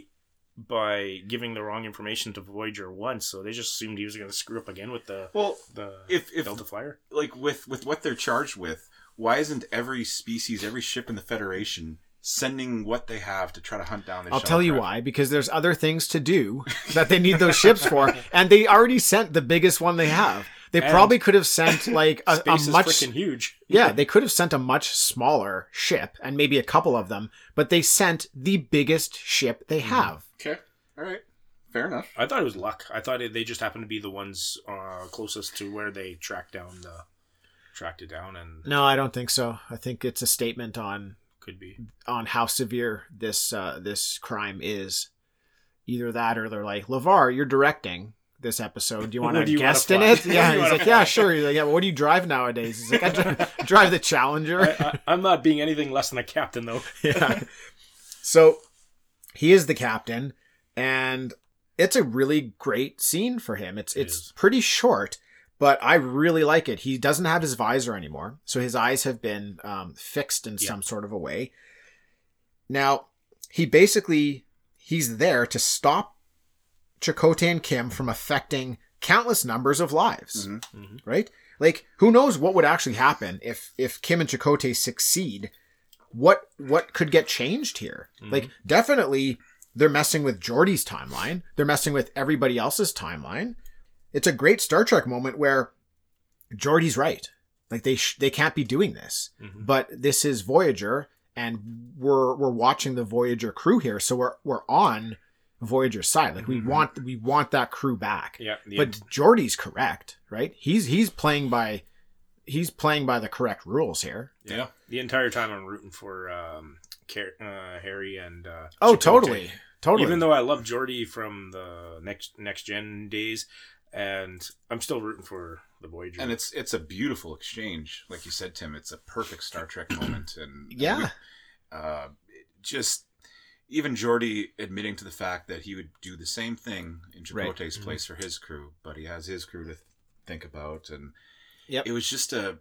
by giving the wrong information to Voyager once, so they just assumed he was going to screw up again with the well, the if, if, Delta Flyer. Like with with what they're charged with, why isn't every species, every ship in the Federation sending what they have to try to hunt down this I'll tell you traffic. Why, because there's other things to do that they need those ships for, and they already sent the biggest one they have. They and probably could have sent like a, space a much is freaking huge. Yeah, they could have sent a much smaller ship and maybe a couple of them, but they sent the biggest ship they have. Okay. All right. Fair enough. I thought it was luck. I thought it, they just happened to be the ones uh, closest to where they tracked down the tracked it down and No, I don't think so. I think it's a statement on could be on how severe this uh, this crime is. Either that or they're like, LeVar, you're directing this episode. Do you want to guest in it? Yeah, he's like, yeah, sure. He's like, yeah, well, what do you drive nowadays? He's like, I drive, drive the Challenger. I, I, I'm not being anything less than a captain, though. Yeah. So he is the captain, and it's a really great scene for him. It's it's it pretty short, but I really like it. He doesn't have his visor anymore, so his eyes have been um, fixed in yeah. some sort of a way. Now, he basically, he's there to stop Chakotay and Kim from affecting countless numbers of lives, mm-hmm. Mm-hmm. right? Like, who knows what would actually happen if if Kim and Chakotay succeed? What what could get changed here? Mm-hmm. Like, definitely, they're messing with Geordi's timeline. They're messing with everybody else's timeline. It's a great Star Trek moment where Geordi's right. Like, they sh- they can't be doing this, mm-hmm. but this is Voyager, and we're we're watching the Voyager crew here, so we're we're on Voyager's side. Like, we mm-hmm. want we want that crew back. Yeah, yeah. But Geordi's correct, right? He's he's playing by he's playing by the correct rules here. Yeah. yeah. The entire time I'm rooting for um, Car- uh, Harry and uh, Oh, Chakotay. totally. Totally. Even though I love Geordi from the next next gen days, and I'm still rooting for the Voyager. And it's it's a beautiful exchange. Like you said, Tim, it's a perfect Star Trek moment, and yeah. We, uh just even Geordi admitting to the fact that he would do the same thing in Chakotay's right. place mm-hmm. for his crew, but he has his crew to th- think about. And yep. it was just a,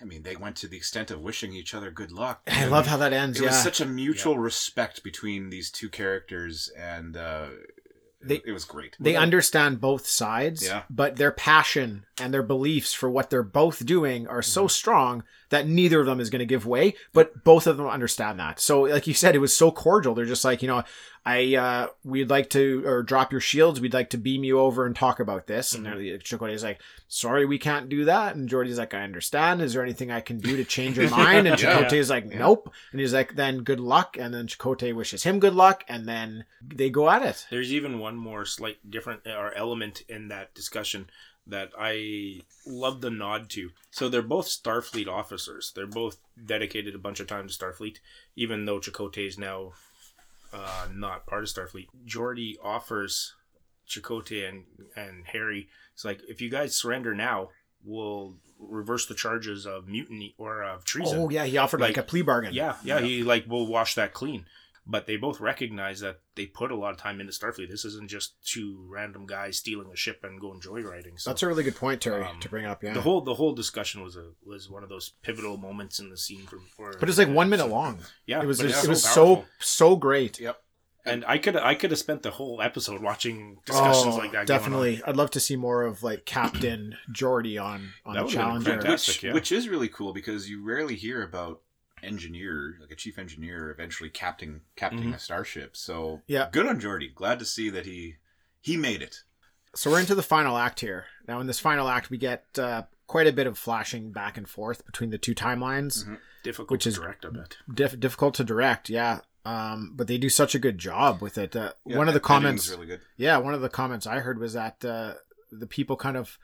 I mean, they went to the extent of wishing each other good luck. I love how that ends. It yeah. was such a mutual yeah. respect between these two characters, and uh, they, it was great. They well, understand both sides, yeah. but their passion and their beliefs for what they're both doing are mm-hmm. so strong that neither of them is going to give way, but both of them understand that. So like you said, it was so cordial. They're just like, you know, I, uh, we'd like to, or drop your shields. We'd like to beam you over and talk about this. Mm-hmm. And Chakotay's like, sorry, we can't do that. And Geordi's like, I understand. Is there anything I can do to change your mind? And yeah, Chakotay's yeah. like, nope. And he's like, then good luck. And then Chakotay wishes him good luck. And then they go at it. There's even one more slight different or element in that discussion that I love the nod to. So they're both Starfleet officers. They're both dedicated a bunch of time to Starfleet, even though Chakotay is now uh, not part of Starfleet. Geordi offers Chakotay and, and Harry, it's like, if you guys surrender now, we'll reverse the charges of mutiny or of treason. Oh, yeah, he offered like, like a plea bargain. Yeah, yeah, yeah, he like, we'll wash that clean. But they both recognize that they put a lot of time into Starfleet. This isn't just two random guys stealing a ship and going joyriding. So, that's a really good point, Terry, um, to bring up. Yeah, the whole the whole discussion was a was one of those pivotal moments in the scene. For, for but it's like one minute long. Yeah, it was it, it was so so great. Yep. And I could I could have spent the whole episode watching discussions oh, like that. Definitely, I'd love to see more of like Captain Geordi on on the Challenger, which, yeah. which is really cool because you rarely hear about engineer, like a chief engineer, eventually captaining captaining mm-hmm. a starship. So yeah, good on Geordi. Glad to see that he he made it. So we're into the final act here. Now in this final act, we get uh, quite a bit of flashing back and forth between the two timelines. Mm-hmm. Difficult which to is direct a bit. Diff- difficult to direct, yeah. Um, but they do such a good job with it. Uh, yeah, one of the comments, really good. yeah, one of the comments I heard was that uh, the people kind of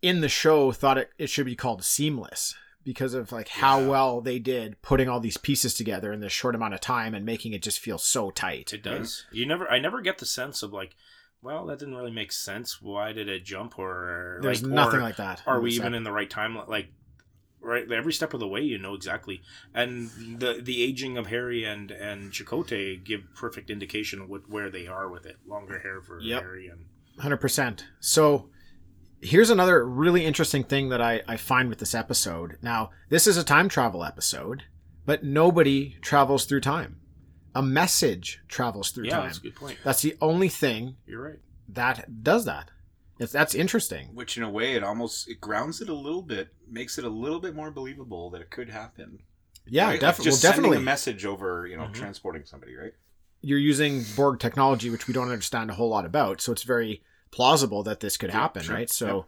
in the show thought it, it should be called seamless, because of like how yeah. well they did putting all these pieces together in this short amount of time and making it just feel so tight. It does. Yeah. You never, I never get the sense of like, well, that didn't really make sense. Why did it jump? Or there's like, nothing or, like that. Are we even in the right time? Like, right, every step of the way, you know exactly. And the the aging of Harry and and Chakotay give perfect indication of what where they are with it. Longer hair for yep. Harry and one hundred percent. So Here's another really interesting thing that I, I find with this episode. Now, this is a time travel episode, but nobody travels through time. A message travels through yeah, time. Yeah, that's a good point. That's the only thing You're right. that does that. It's, that's interesting. Which, in a way, it almost it grounds it a little bit, makes it a little bit more believable that it could happen. Yeah, right? def- like just well, definitely. Sending a message over, you know, mm-hmm. transporting somebody, right? You're using Borg technology, which we don't understand a whole lot about, so it's very plausible that this could happen, sure. right? So yep.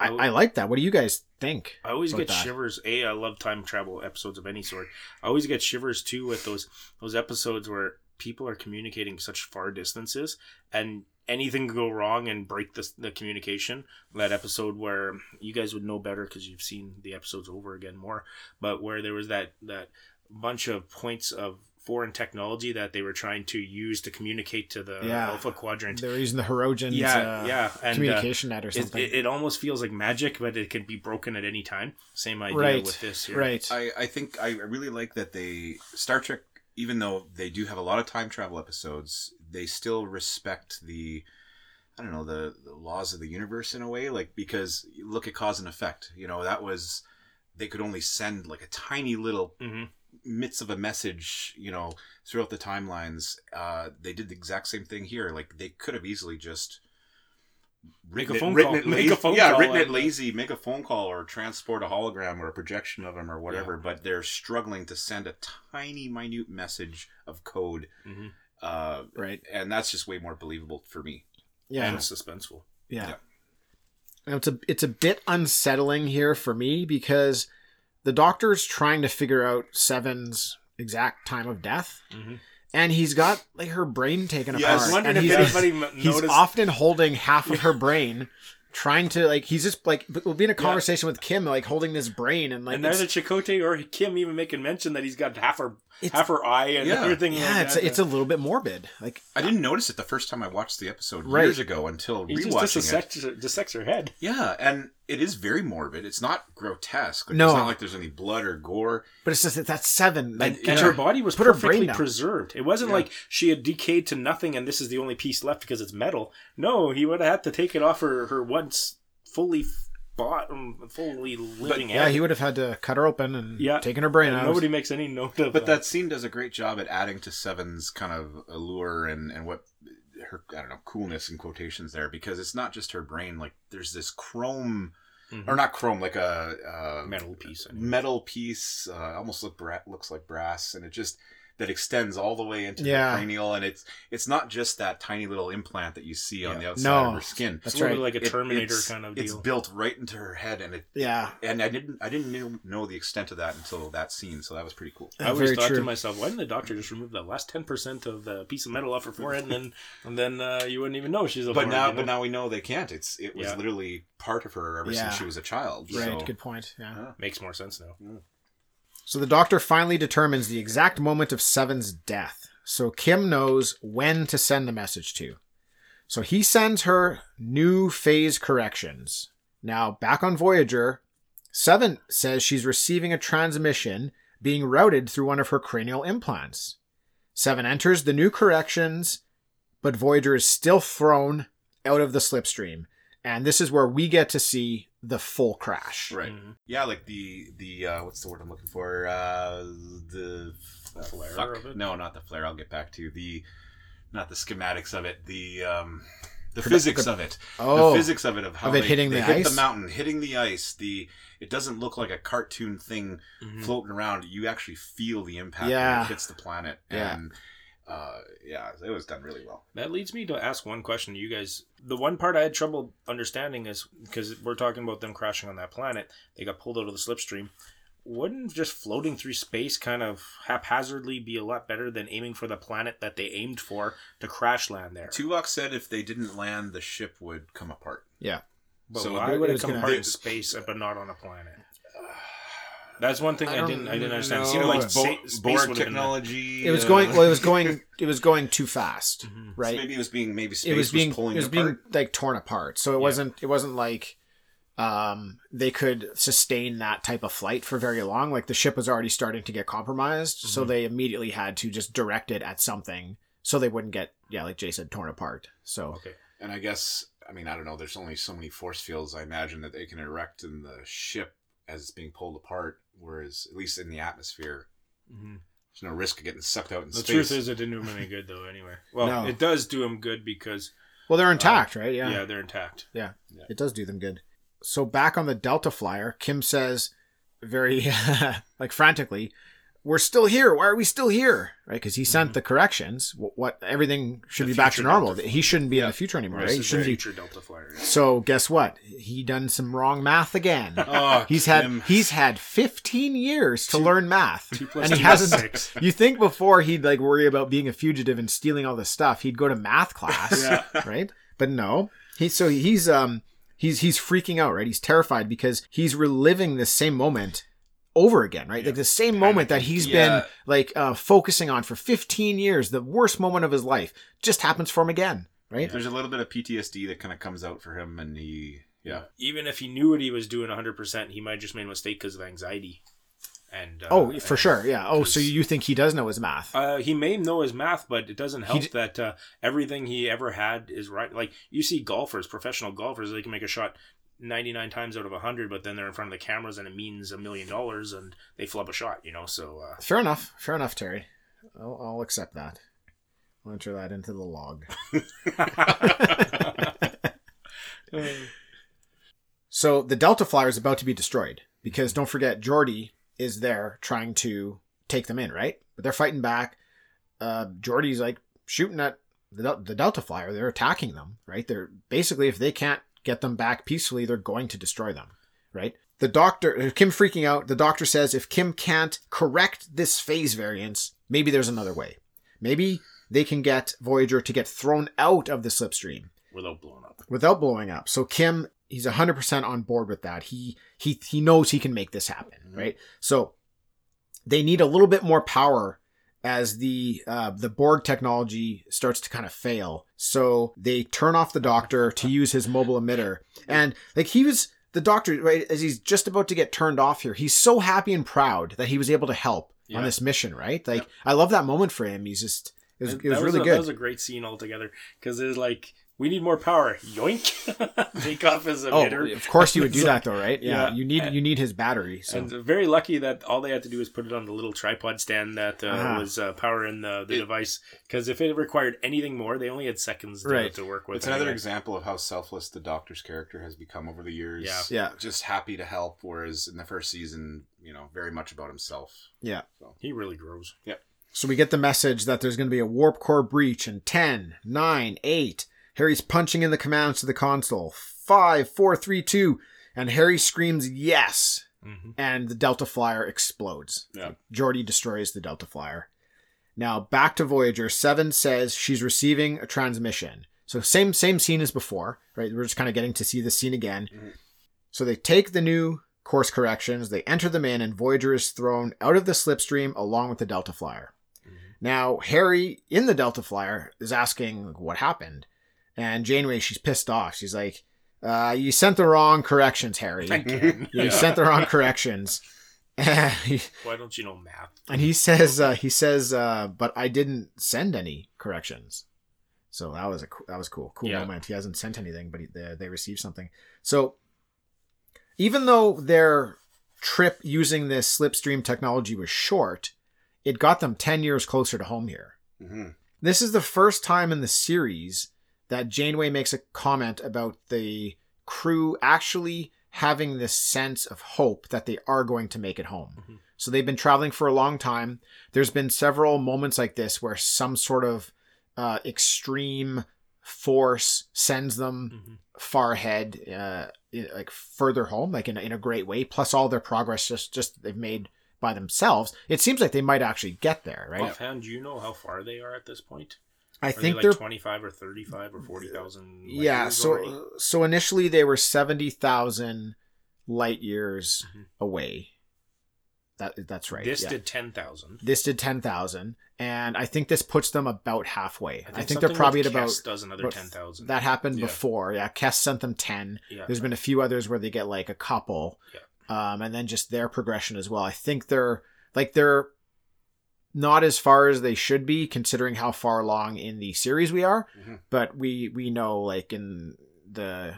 I, I, always, I like that. What do you guys think? I always get that? shivers. A, I love time travel episodes of any sort. I always get shivers, too, with those those episodes where people are communicating such far distances, and anything could go wrong and break the, the communication. That episode where you guys would know better because you've seen the episodes over again more, but where there was that that bunch of points of foreign technology that they were trying to use to communicate to the yeah. Alpha Quadrant. They were using the Herogans yeah, uh, yeah. And, communication uh, net or something. It, it almost feels like magic, but it can be broken at any time. Same idea right. with this here. Right. I, I think I really like that they... Star Trek, even though they do have a lot of time travel episodes, they still respect the... I don't know, the, the laws of the universe in a way. Like, because you look at cause and effect. You know, that was... They could only send like a tiny little... Mm-hmm. midst of a message, you know, throughout the timelines. Uh, they did the exact same thing here. Like, they could have easily just written make a phone it, written call. It make la- a phone yeah, call written it lazy, make a phone call or transport a hologram or a projection of them or whatever, yeah. but they're struggling to send a tiny, minute message of code. Mm-hmm. Uh, right. And that's just way more believable for me. Yeah. And it's suspenseful. Yeah. yeah. It's a, it's a bit unsettling here for me because the doctor's trying to figure out Seven's exact time of death, mm-hmm. and he's got like her brain taken yeah, apart. I was wondering and if he's, anybody he's noticed. He's often holding half of her brain, trying to like he's just like we'll be in a conversation yeah. with Kim, like holding this brain, and like and neither Chakotay or Kim even making mention that he's got half her half her eye and yeah. everything. Yeah, like it's that. it's a little bit morbid. Like I didn't notice it the first time I watched the episode right. years ago until he rewatching just dissects, it. Dissects her head. Yeah, and. It is very morbid. It's not grotesque. Like, no. It's not like there's any blood or gore. But it's just that that's Seven. Like, and, and her body was perfectly preserved. It wasn't yeah. like she had decayed to nothing and this is the only piece left because it's metal. No, he would have had to take it off her, her once fully bottom, fully living but, yeah, he would have had to cut her open and yeah. taken her brain and out. Nobody makes any note of but that. But that scene does a great job at adding to Seven's kind of allure and, and what... her, I don't know, coolness in quotations there, because it's not just her brain. Like there's this chrome, mm-hmm. or not chrome, like a, a metal piece, anyway. metal piece, uh, almost look bra- looks like brass, and it just that extends all the way into yeah. the cranial, and it's it's not just that tiny little implant that you see yeah. on the outside no. of her skin. That's it's right, like a Terminator it, kind of deal. It's built right into her head, and it yeah. And I didn't I didn't know the extent of that until that scene, so that was pretty cool. I always Very thought true. to myself, why didn't the doctor just remove the last ten percent of the piece of metal off her forehead, and then and then uh, you wouldn't even know she's a. But forehead, now, you know? but now we know they can't. It's it was yeah. literally part of her ever yeah. since she was a child. Right. So, good point. Yeah. yeah, makes more sense now. Yeah. So the doctor finally determines the exact moment of Seven's death. So Kim knows when to send the message to. So he sends her new phase corrections. Now, back on Voyager, Seven says she's receiving a transmission being routed through one of her cranial implants. Seven enters the new corrections, but Voyager is still thrown out of the slipstream. And this is where we get to see the full crash. Right. Mm-hmm. Yeah, like the, the uh, what's the word I'm looking for? Uh, the uh, flare fuck. of it? No, not the flare. I'll get back to you. The, not the schematics of it. The, um, the Produ- physics the, of it. Oh. The physics of it. Of how of it they, hitting they the hit ice? the mountain, hitting the ice. The, it doesn't look like a cartoon thing mm-hmm. floating around. You actually feel the impact yeah. when it hits the planet. Yeah. And, Uh, yeah, it was done really well. That leads me to ask one question to you guys. The one part I had trouble understanding is, because we're talking about them crashing on that planet, they got pulled out of the slipstream. Wouldn't just floating through space kind of haphazardly be a lot better than aiming for the planet that they aimed for to crash land there? Tuvok said if they didn't land, the ship would come apart. Yeah. But so why would it come apart in space, but not on a planet? That's one thing I, I didn't I didn't understand. Know. It seemed like Bo- Borg technology. It was going well. It was going. It was going too fast, mm-hmm. right? So maybe it was being. Maybe space it was, being, was pulling. It was apart. being like torn apart. So it yeah. wasn't. It wasn't like um, they could sustain that type of flight for very long. Like the ship was already starting to get compromised, mm-hmm. so they immediately had to just direct it at something, so they wouldn't get yeah, like Jay said, torn apart. So okay. And I guess I mean, I don't know. There's only so many force fields, I imagine, that they can erect in the ship as it's being pulled apart, whereas, at least in the atmosphere, mm-hmm. there's no risk of getting sucked out in the space. The truth is, it didn't do him any good, though, anyway. Well, no. It does do him good because... Well, they're intact, uh, right? Yeah. Yeah, they're intact. Yeah. yeah, it does do them good. So back on the Delta Flyer, Kim says, very, like, frantically... We're still here. Why are we still here? Right? Because he sent mm-hmm. the corrections. What, what everything should the be back to normal. Delta he shouldn't be yeah. in the future anymore. Right? He shouldn't be. Future Delta Flyer. Yeah. So guess what? He done some wrong math again. oh, he's Kim. had he's had fifteen years to two, learn math, two plus and he two hasn't. Six. You think before he'd like worry about being a fugitive and stealing all this stuff? He'd go to math class, yeah. right? But no. He so he's um he's he's freaking out, right? He's terrified because he's reliving this same moment. Over again, right? Yeah. Like the same Panic. moment that he's yeah. been like uh, focusing on for fifteen years, the worst moment of his life just happens for him again, right? Yeah. There's a little bit of P T S D that kind of comes out for him, and he, yeah. even if he knew what he was doing one hundred percent, he might just made a mistake because of anxiety. And uh, oh, for and, sure, yeah. Oh, so you think he does know his math? Uh, he may know his math, but it doesn't help d- that uh, everything he ever had is right. Like you see golfers, professional golfers, they can make a shot ninety-nine times out of one hundred, but then they're in front of the cameras and it means a million dollars and they flub a shot, you know, so... Uh... Fair enough. Fair enough, Terry. I'll, I'll accept that. I'll enter that into the log. So the Delta Flyer is about to be destroyed because, don't forget, Geordi is there trying to take them in, right? But they're fighting back. Uh, Geordi's, like, shooting at the, the Delta Flyer. They're attacking them, right? They're basically, if they can't get them back peacefully, they're going to destroy them, right? The doctor, Kim freaking out, the doctor says if Kim can't correct this phase variance, maybe there's another way. Maybe they can get Voyager to get thrown out of the slipstream. Without blowing up. Without blowing up. So Kim, he's one hundred percent on board with that. He he he knows he can make this happen, mm-hmm. right? So they need a little bit more power as the uh, the Borg technology starts to kind of fail. So they turn off the doctor to use his mobile emitter. And like he was, the doctor, right, as he's just about to get turned off here, he's so happy and proud that he was able to help yeah. on this mission, right? Like, yeah. I love that moment for him. He's just, it was, it was, was really a, good. That was a great scene altogether because it was like, we need more power. Yoink! Take off his emitter. Oh, of course you would do that, though, right? Yeah, yeah. You need and, you need his battery. So. And very lucky that all they had to do was put it on the little tripod stand that uh, uh-huh. was uh, powering the, the it, device. Because if it required anything more, they only had seconds to, right. to work with. It's another anyway. example of how selfless the Doctor's character has become over the years. Yeah, yeah. Just happy to help, whereas in the first season, you know, very much about himself. Yeah, so. He really grows. Yeah. So we get the message that there's going to be a warp core breach in ten, nine, eight... Harry's punching in the commands to the console. Five, four, three, two. And Harry screams, yes. Mm-hmm. And the Delta Flyer explodes. Yeah. Geordi destroys the Delta Flyer. Now, back to Voyager. Seven says she's receiving a transmission. So same same scene as before, right? We're just kind of getting to see this scene again. Mm-hmm. So they take the new course corrections. They enter them in, and Voyager is thrown out of the slipstream along with the Delta Flyer. Mm-hmm. Now, Harry in the Delta Flyer is asking, like, what happened? And Janeway, she's pissed off. She's like, uh, you sent the wrong corrections, Harry. You yeah. sent the wrong corrections. He, why don't you know math? And he says, uh, he says, uh, but I didn't send any corrections. So that was a that was cool. Cool yeah. moment. He hasn't sent anything, but he, they, they received something. So even though their trip using this slipstream technology was short, it got them ten years closer to home here. Mm-hmm. This is the first time in the series that Janeway makes a comment about the crew actually having this sense of hope that they are going to make it home. Mm-hmm. So they've been traveling for a long time. There's been several moments like this where some sort of uh, extreme force sends them mm-hmm. far ahead, uh, in, like further home, like in, in a great way, plus all their progress just, just they've made by themselves. It seems like they might actually get there, right? Offhand, do you know how far they are at this point? I Are think they like they're twenty-five or thirty-five or forty thousand. Yeah. So, already? so initially they were seventy thousand light years mm-hmm. away. That that's right. This yeah. did ten thousand. This did ten thousand. And I think this puts them about halfway. I think, I think they're probably at about Kess does another ten thousand. That happened yeah. before. Yeah. Kess sent them ten. Yeah, There's right. been a few others where they get like a couple. Yeah. Um, and then just their progression as well. I think they're like, they're, not as far as they should be, considering how far along in the series we are. Mm-hmm. But we we know, like, in the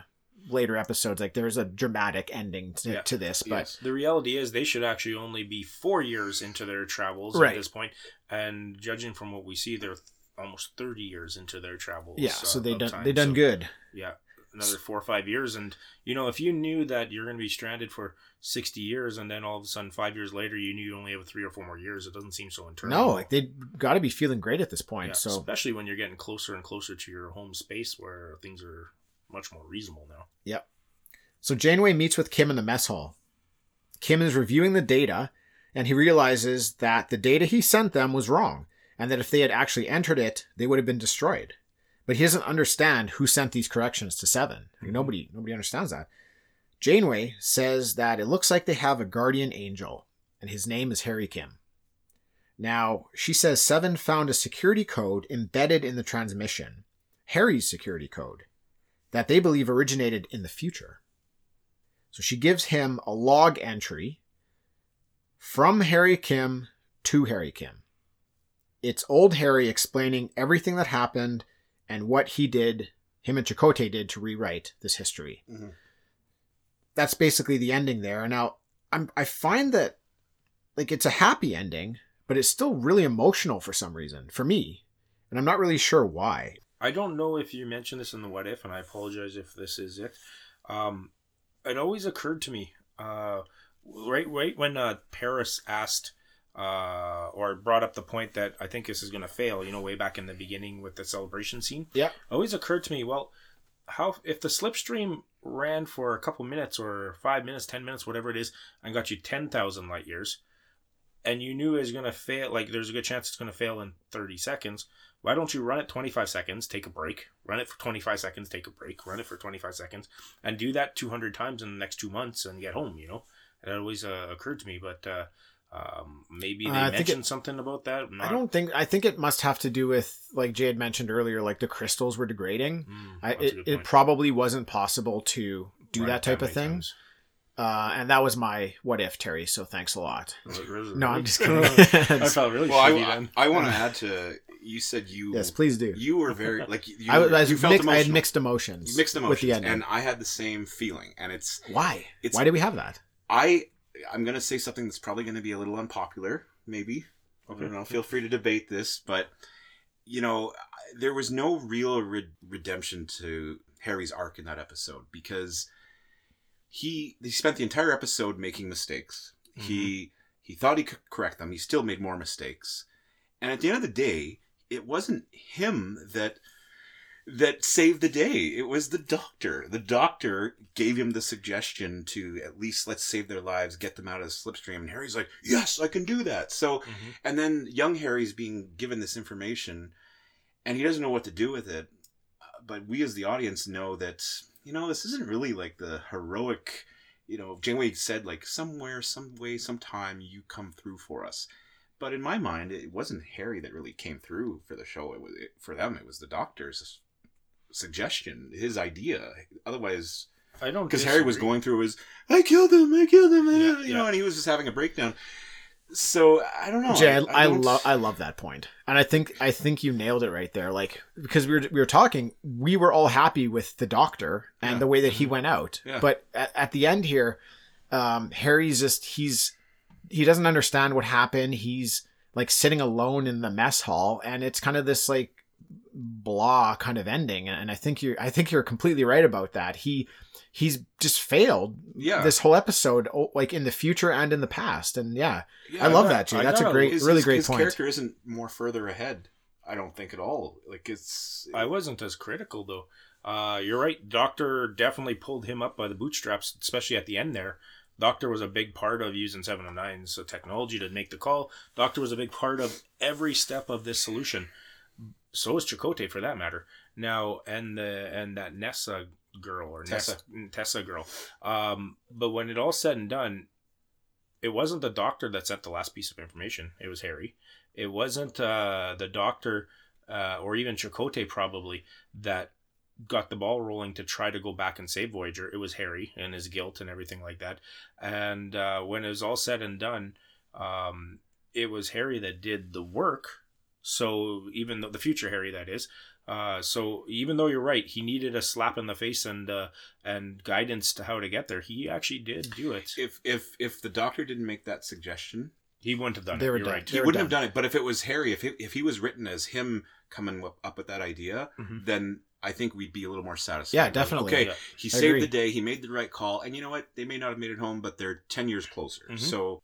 later episodes, like there's a dramatic ending to, yeah. to this, but yes. the reality is they should actually only be four years into their travels right. at this point, and judging from what we see, they're almost thirty years into their travels. Yeah, so uh, they done time. they done so, good. Yeah, another four or five years, and you know, if you knew that you're going to be stranded for sixty years, and then all of a sudden five years later you knew you only have three or four more years, it doesn't seem so internal. No, like they've got to be feeling great at this point. Yeah, so especially when you're getting closer and closer to your home space where things are much more reasonable now. Yep. So Janeway meets with Kim in the mess hall. Kim is reviewing the data, and he realizes that the data he sent them was wrong, and that if they had actually entered it, they would have been destroyed. But he doesn't understand who sent these corrections to Seven. I mean, nobody, nobody understands that. Janeway says that it looks like they have a guardian angel, and his name is Harry Kim. Now, she says Seven found a security code embedded in the transmission, Harry's security code, that they believe originated in the future. So she gives him a log entry from Harry Kim to Harry Kim. It's old Harry explaining everything that happened and what he did, him and Chakotay did, to rewrite this history. Mm-hmm. That's basically the ending there. Now, I'm, I find that like it's a happy ending, but it's still really emotional for some reason, for me. And I'm not really sure why. I don't know if you mentioned this in the What If, and I apologize if this is it. Um, it always occurred to me, uh, right, right when uh, Paris asked uh, or brought up the point that I think this is going to fail, you know, way back in the beginning with the celebration scene. Yeah. It always occurred to me, well, how if the slipstream ran for a couple minutes or five minutes, ten minutes, whatever it is, and got you ten thousand light years, and you knew it was going to fail, like there's a good chance it's going to fail in thirty seconds, why don't you run it twenty-five seconds, take a break, run it for twenty-five seconds, take a break, run it for twenty-five seconds, and do that two hundred times in the next two months and get home, you know? That always uh, occurred to me, but uh, um, maybe they uh, mentioned it, something about that. Not... I don't think, I think it must have to do with, like Jay had mentioned earlier, like the crystals were degrading. Mm, I, it, it probably wasn't possible to do run that type of thing. Times. Uh, and that was my what if, Terry, so thanks a lot. No, I'm just kidding. I felt really well, shitty I, then. I, I want to add to, you said you... Yes, please do. You were very, like, you, I, I you felt mixed, emotional. I had mixed emotions. Mixed emotions. With the ending. And I had the same feeling, and it's... Why? It's, Why do we have that? I, I'm going to say something that's probably going to be a little unpopular, maybe. Okay. I don't know, feel free to debate this, but, you know, there was no real re- redemption to Harry's arc in that episode, because... He he spent the entire episode making mistakes. Mm-hmm. He he thought he could correct them. He still made more mistakes. And at the end of the day, it wasn't him that that saved the day. It was the doctor. The doctor gave him the suggestion to at least let's save their lives, get them out of the slipstream. And Harry's like, yes, I can do that. So, mm-hmm. And then young Harry's being given this information, and he doesn't know what to do with it. But we as the audience know that... You know, this isn't really like the heroic, you know, Janeway said like somewhere, some way, sometime you come through for us. But in my mind, it wasn't Harry that really came through for the show. It was it, for them. It was the doctor's suggestion, his idea. Otherwise, I don't because Harry was going through his, I killed him, I killed him, yeah, you yeah. know, and he was just having a breakdown. So I don't know. Jay, I, I, I love I love that point, and I think I think you nailed it right there. Like because we were we were talking, we were all happy with the doctor and yeah. the way that he went out. Yeah. But at, at the end here, um, Harry's just he's he doesn't understand what happened. He's like sitting alone in the mess hall, and it's kind of this like blah kind of ending. And I think you I think you're completely right about that. He he's just failed yeah. this whole episode, like in the future and in the past. And yeah, yeah I love I that, Jay. That's a great, his, really great his point. His character isn't more further ahead, I don't think at all. Like it's. It... I wasn't as critical though. Uh, you're right. Doctor definitely pulled him up by the bootstraps, especially at the end there. Doctor was a big part of using Seven and Nine's technology to make the call. Doctor was a big part of every step of this solution. So is Chakotay for that matter. Now, and the, and that Nessa girl or Tessa. Nessa, Tessa girl. Um, but when it all said and done, it wasn't the doctor that sent the last piece of information. It was Harry. It wasn't uh, the doctor uh, or even Chakotay probably that got the ball rolling to try to go back and save Voyager. It was Harry and his guilt and everything like that. And uh, when it was all said and done, um, it was Harry that did the work. So even though the future Harry that is, Uh, so even though you're right, he needed a slap in the face and uh, and guidance to how to get there. He actually did do it. If if if the doctor didn't make that suggestion, he wouldn't have done they it. Were you're done. Right. He they wouldn't done. have done it. But if it was Harry, if he, if he was written as him coming up with that idea, mm-hmm. then I think we'd be a little more satisfied. Yeah, definitely. Okay, yeah. he I saved agree. the day. He made the right call. And you know what? They may not have made it home, but they're ten years closer. Mm-hmm. So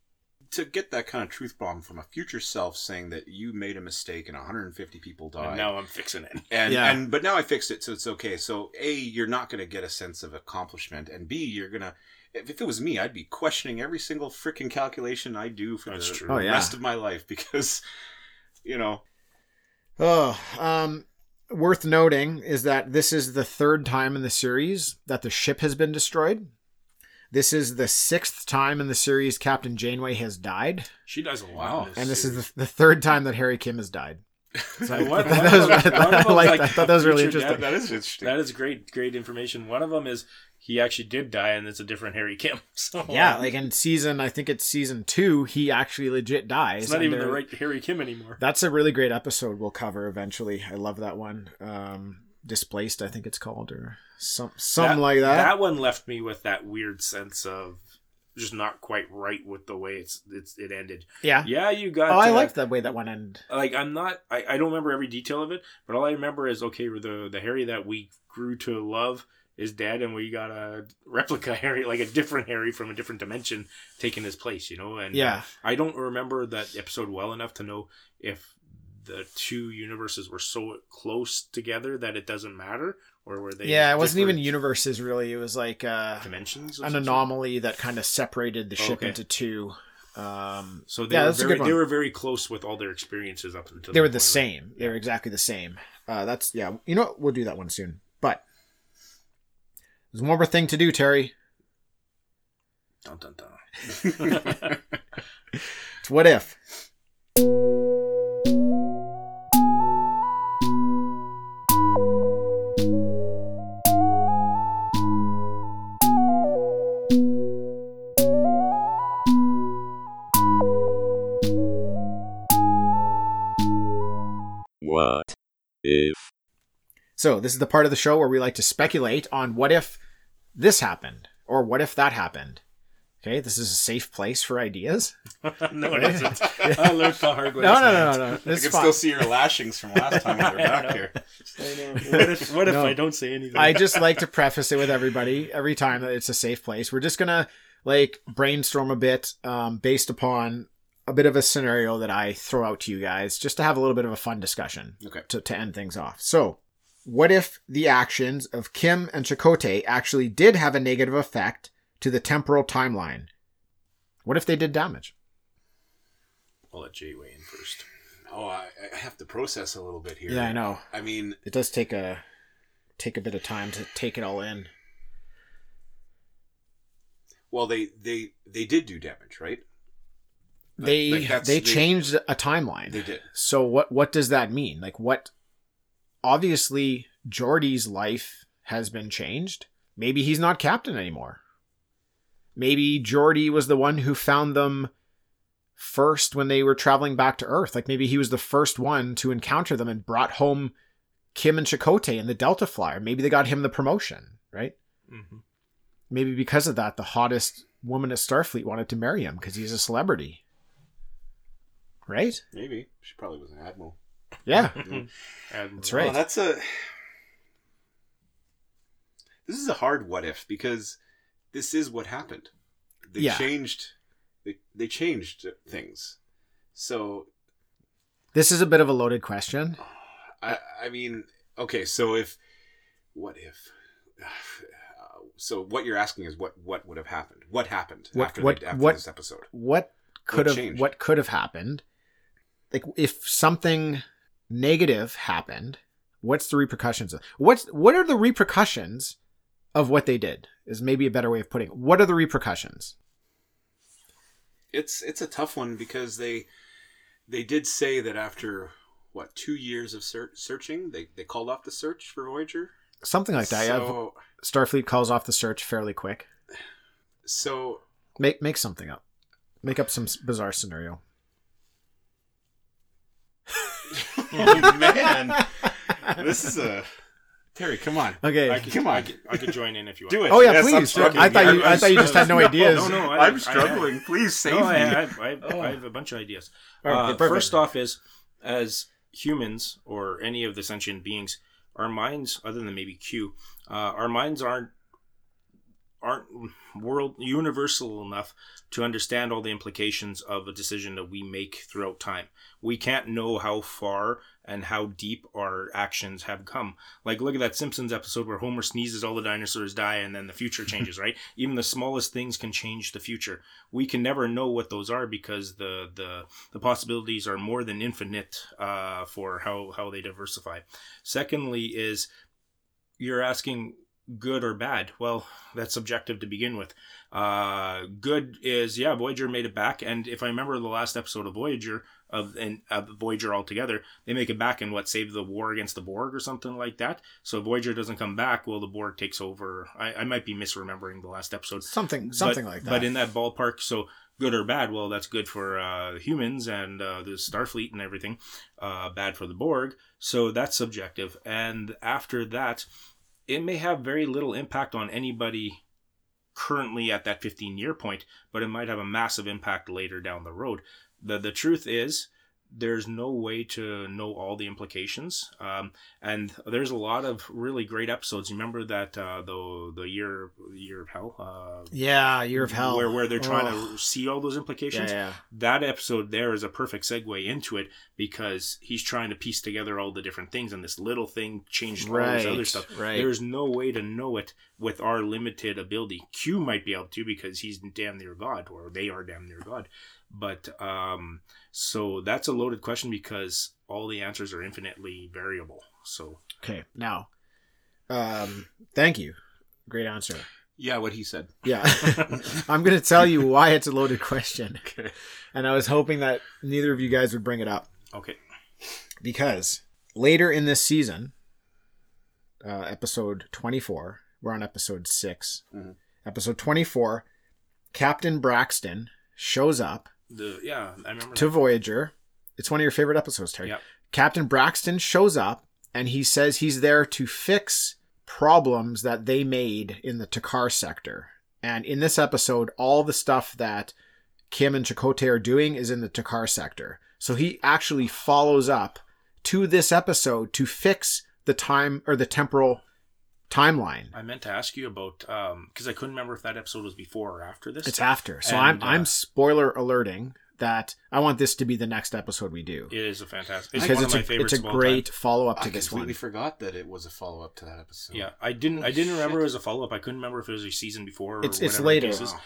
to get that kind of truth bomb from a future self saying that you made a mistake and one hundred fifty people died. And now I'm fixing it. And, yeah. and But now I fixed it, so it's okay. So A, you're not going to get a sense of accomplishment. And B, you're going to... If it was me, I'd be questioning every single freaking calculation I do for That's the true. rest oh, yeah. of my life because, you know... Oh, um... Worth noting is that this is the third time in the series that the ship has been destroyed. This is the sixth time in the series Captain Janeway has died. She does a lot. And this series. is the, the third time that Harry Kim has died. So one, I, that was, them, I, I, like, like, I thought that was really interesting. Dad, that is interesting. That is great, great information. One of them is he actually did die, and it's a different Harry Kim. So, yeah, like in season, I think it's season two, he actually legit dies. It's not even the right Harry Kim anymore. That's a really great episode we'll cover eventually. I love that one. Um, Displaced, I think it's called, or some, something that, like that. That one left me with that weird sense of just not quite right with the way it's it's it ended. Yeah. Yeah, you got... Oh, I liked the way that one ended. Like, I'm not... I, I don't remember every detail of it, but all I remember is, okay, the, the Harry that we grew to love is dead, and we got a replica Harry, like a different Harry from a different dimension taking his place, you know? And yeah. I don't remember that episode well enough to know if the two universes were so close together that it doesn't matter, or were they... Yeah, it wasn't even universes, really. It was like uh, dimensions, an anomaly sort? that kind of separated the ship oh, okay. into two. Um, so they, yeah, were very, they were very close with all their experiences up until... They were the point. same. They were exactly the same. Uh, that's, yeah. You know what? We'll do that one soon. But... There's one more thing to do, Terry. Dun, dun, dun. It's what if. What if? So this is the part of the show where we like to speculate on what if this happened or what if that happened. Okay, this is a safe place for ideas. No, it isn't. I learned the hard way. No, no, no, no, no. I can fun. still see your lashings from last time we were back here. I know. What if, what if no. I don't say anything? I just like to preface it with everybody every time that it's a safe place. We're just going to like brainstorm a bit um, based upon a bit of a scenario that I throw out to you guys just to have a little bit of a fun discussion okay. to, to end things off. So... What if the actions of Kim and Chakotay actually did have a negative effect to the temporal timeline? What if they did damage? I'll let Jay weigh in first. Oh, I, I have to process a little bit here. Yeah, I know. I mean... It does take a take a bit of time to take it all in. Well, they, they, they did do damage, right? They like, like they changed they, a timeline. They did. So what, what does that mean? Like, what... Obviously, Geordi's life has been changed. Maybe he's not captain anymore. Maybe Geordi was the one who found them first when they were traveling back to Earth. Like maybe he was the first one to encounter them and brought home Kim and Chakotay in the Delta Flyer. Maybe they got him the promotion, right? Mm-hmm. Maybe because of that, the hottest woman at Starfleet wanted to marry him because he's a celebrity, right? Maybe. She probably was an admiral. Yeah, that's right. Well, that's a. This is a hard what if because this is what happened. They yeah. changed. They they changed things. So. This is a bit of a loaded question. I I mean okay so if, what if, uh, so what you're asking is what what would have happened? What happened what, after what, the, after what, this episode? What could what have changed? What could have happened? Like if something negative happened, what's the repercussions of, what's what are the repercussions of what they did is maybe a better way of putting it. What are the repercussions? It's it's a tough one because they they did say that after what two years of ser- searching they, they called off the search for Voyager, something like that. So, yeah, Starfleet calls off the search fairly quick. So make make something up, make up some bizarre scenario. Oh, man, This is a... Terry, come on. Okay. I can, come on. I can, I can join in if you want. Do it. Oh, yeah, yes, please. Sure. I thought you I thought you just had no ideas. No, no. no I, I'm struggling. I, I, please save no, me. I, I, I, oh. I have a bunch of ideas. Uh, okay, first off is, as humans or any of the sentient beings, our minds, other than maybe Q, uh, our minds aren't aren't world universal enough to understand all the implications of a decision that we make throughout time. We can't know how far and how deep our actions have come. Like, look at that Simpsons episode where Homer sneezes, all the dinosaurs die, and then the future changes, right? Even the smallest things can change the future. We can never know what those are because the the, the possibilities are more than infinite uh, for how, how they diversify. Secondly is, you're asking good or bad. Well, that's subjective to begin with. Uh, good is, yeah, Voyager made it back. And if I remember the last episode of Voyager... Of and of Voyager altogether, they make it back and what save the war against the Borg or something like that. So if Voyager doesn't come back, well, the Borg takes over. I, I might be misremembering the last episode. Something, something but, like that. But in that ballpark, so good or bad? Well, that's good for uh, humans and uh, the Starfleet and everything. Uh, bad for the Borg. So that's subjective. And after that, it may have very little impact on anybody currently at that fifteen-year point, but it might have a massive impact later down the road. The the truth is, there's no way to know all the implications. Um, and there's a lot of really great episodes. You remember that uh, the the year year of hell. Uh, yeah, year of hell. Where where they're trying oh. to see all those implications. Yeah, yeah. That episode there is a perfect segue into it because he's trying to piece together all the different things, and this little thing changed all right, this other stuff. Right. There's no way to know it with our limited ability. Q might be able to because he's damn near God, or they are damn near God. But um, so that's a loaded question because all the answers are infinitely variable. So okay, now, um, thank you, great answer. Yeah, what he said. Yeah, I'm going to tell you why it's a loaded question. Okay, and I was hoping that neither of you guys would bring it up. Okay, because later in this season, uh, episode twenty-four, we're on episode six. Mm-hmm. Episode twenty-four, Captain Braxton shows up. The, yeah, I remember to that. Voyager. It's one of your favorite episodes, Terry. Yep. Captain Braxton shows up and he says he's there to fix problems that they made in the Takara sector. And in this episode, all the stuff that Kim and Chakotay are doing is in the Takara sector. So he actually follows up to this episode to fix the time or the temporal timeline. I meant to ask you about um because I couldn't remember if that episode was before or after this. It's after. So and, I'm uh, I'm spoiler alerting that I want this to be the next episode we do. It is a fantastic. It's because one it's of my a, it's a great follow up to this one. I completely forgot that it was a follow up to that episode. Yeah, I didn't I didn't remember it was a follow up. I couldn't remember if it was a season before or it's it's later. It wow.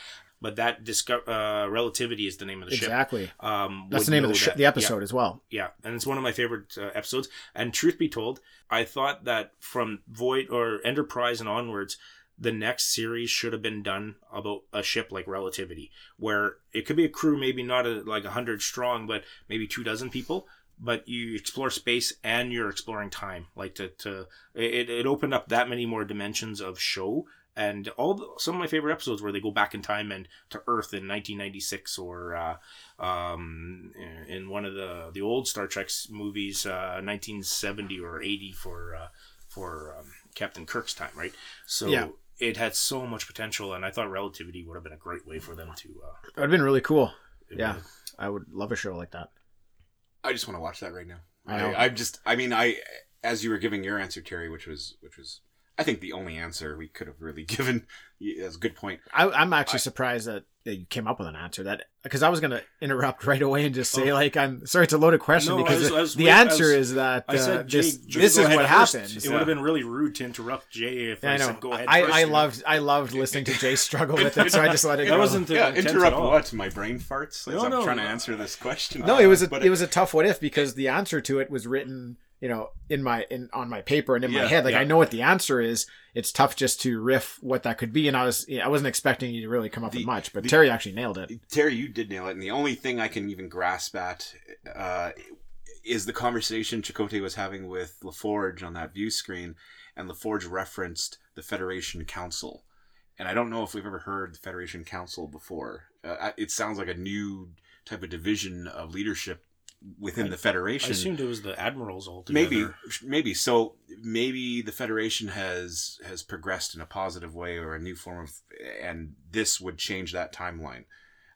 But that disco- uh, Relativity is the name of the ship. Exactly. Um, That's the name of the ship. The episode yeah. as well. Yeah, and it's one of my favorite uh, episodes. And truth be told, I thought that from Void or Enterprise and onwards, the next series should have been done about a ship like Relativity, where it could be a crew, maybe not a, like a hundred strong, but maybe two dozen people. But you explore space and you're exploring time. Like to to it, it opened up that many more dimensions of show. And all the, some of my favorite episodes where they go back in time and to Earth in nineteen ninety-six or uh, um, in one of the, the old Star Trek movies, uh, nineteen seventy or eighty for uh, for um, Captain Kirk's time, right? So yeah. It had so much potential, and I thought Relativity would have been a great way for them to... Uh, it would have been really cool. Yeah, would. I would love a show like that. I just want to watch that right now. I, I just, I mean, I as you were giving your answer, Terry, which was which was... I think the only answer we could have really given is a good point. I, I'm actually I, surprised that you came up with an answer that because I was going to interrupt right away and just say oh. like I'm sorry it's a loaded question no, because I was, I was, the wait, answer was, is that I said, uh, Jay, this, Jay, this is what happens. It yeah. would have been really rude to interrupt Jay if yeah, I, I said go ahead. I, first I loved I loved listening to Jay struggle with it, so I just let it go. That wasn't the yeah, interrupt what my brain farts as no, I'm no, trying no. to answer this question. No, uh, it was a, it, it was a tough what if because the answer to it was written. You know, in my in on my paper and in yeah, my head, like yeah. I know what the answer is. It's tough just to riff what that could be, and I was you know, I wasn't expecting you to really come up the, with much, but the, Terry actually nailed it. Terry, you did nail it, and the only thing I can even grasp at uh, is the conversation Chakotay was having with LaForge on that view screen, and LaForge referenced the Federation Council, and I don't know if we've ever heard the Federation Council before. Uh, it sounds like a new type of division of leadership within I, the Federation. I assumed it was the admirals altogether. Maybe, maybe. So maybe the Federation has has progressed in a positive way or a new form of, and this would change that timeline.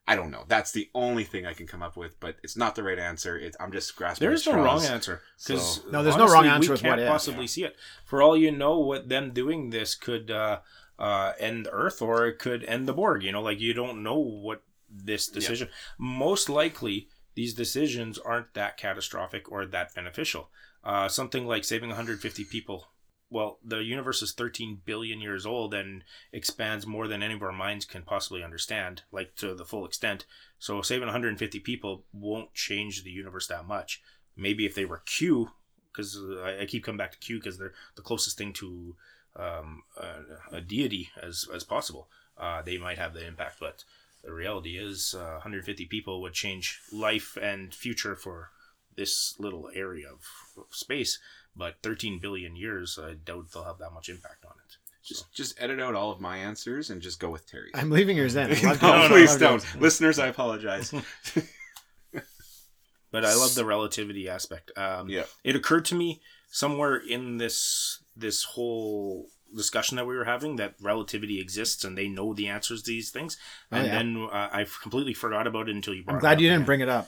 I don't know. That's the only thing I can come up with, but it's not the right answer. It's, I'm just grasping. There's no wrong answer. Because so, no, there's honestly, no wrong answer. We can't with what possibly yeah. see it. For all you know, what them doing this could uh, uh, end Earth, or it could end the Borg. You know, like you don't know what this decision. Yeah. Most likely, these decisions aren't that catastrophic or that beneficial. Uh, something like saving one hundred fifty people. Well, the universe is thirteen billion years old and expands more than any of our minds can possibly understand, like to the full extent. So saving one hundred fifty people won't change the universe that much. Maybe if they were Q, because I keep coming back to Q because they're the closest thing to um, a, a deity as, as possible. Uh, they might have the impact, but the reality is uh, one hundred fifty people would change life and future for this little area of, of space. But thirteen billion years, I doubt they'll have that much impact on it. Just so. just edit out all of my answers and just go with Terry. I'm leaving yours in. no, no, please don't. Listeners, I apologize. But I love the relativity aspect. Um, yeah. It occurred to me somewhere in this this whole discussion that we were having that relativity exists and they know the answers to these things. Oh, and yeah. then uh, I completely forgot about it until you brought it up. I'm glad you didn't bring it up.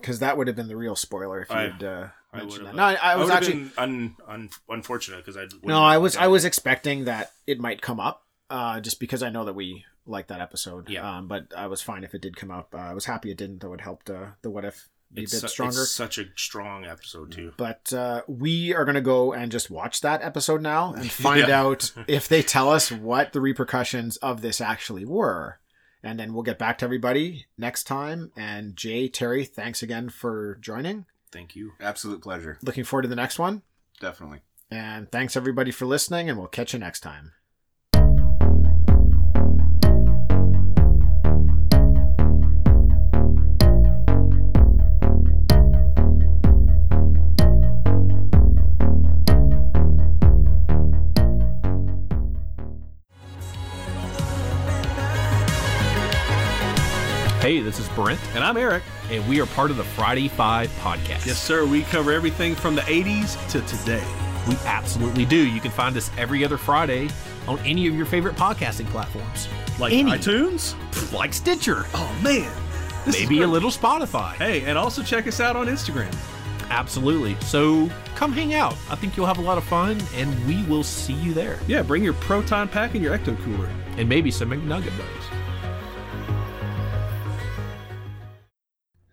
Because that would have been the real spoiler if you'd uh, mentioned that. No, I, I was I actually been un, un, unfortunate because I no, I was I was expecting that it might come up, uh, just because I know that we like that episode. Yeah. Um, but I was fine if it did come up. Uh, I was happy it didn't, though. It helped uh, the what if be it's a bit su- stronger. It's such a strong episode too. But uh, we are gonna go and just watch that episode now and find yeah. out if they tell us what the repercussions of this actually were. And then we'll get back to everybody next time. And Jay, Terry, thanks again for joining. Thank you. Absolute pleasure. Looking forward to the next one. Definitely. And thanks everybody for listening, and we'll catch you next time. Hey, this is Brent. And I'm Eric. And we are part of the Friday Five podcast. Yes, sir. We cover everything from the eighties to today. We absolutely do. You can find us every other Friday on any of your favorite podcasting platforms. Like any. iTunes? Like Stitcher. Oh, man. This Maybe a little Spotify. Hey, and also check us out on Instagram. Absolutely. So come hang out. I think you'll have a lot of fun, and we will see you there. Yeah, bring your proton pack and your ecto cooler. And maybe some McNugget bugs.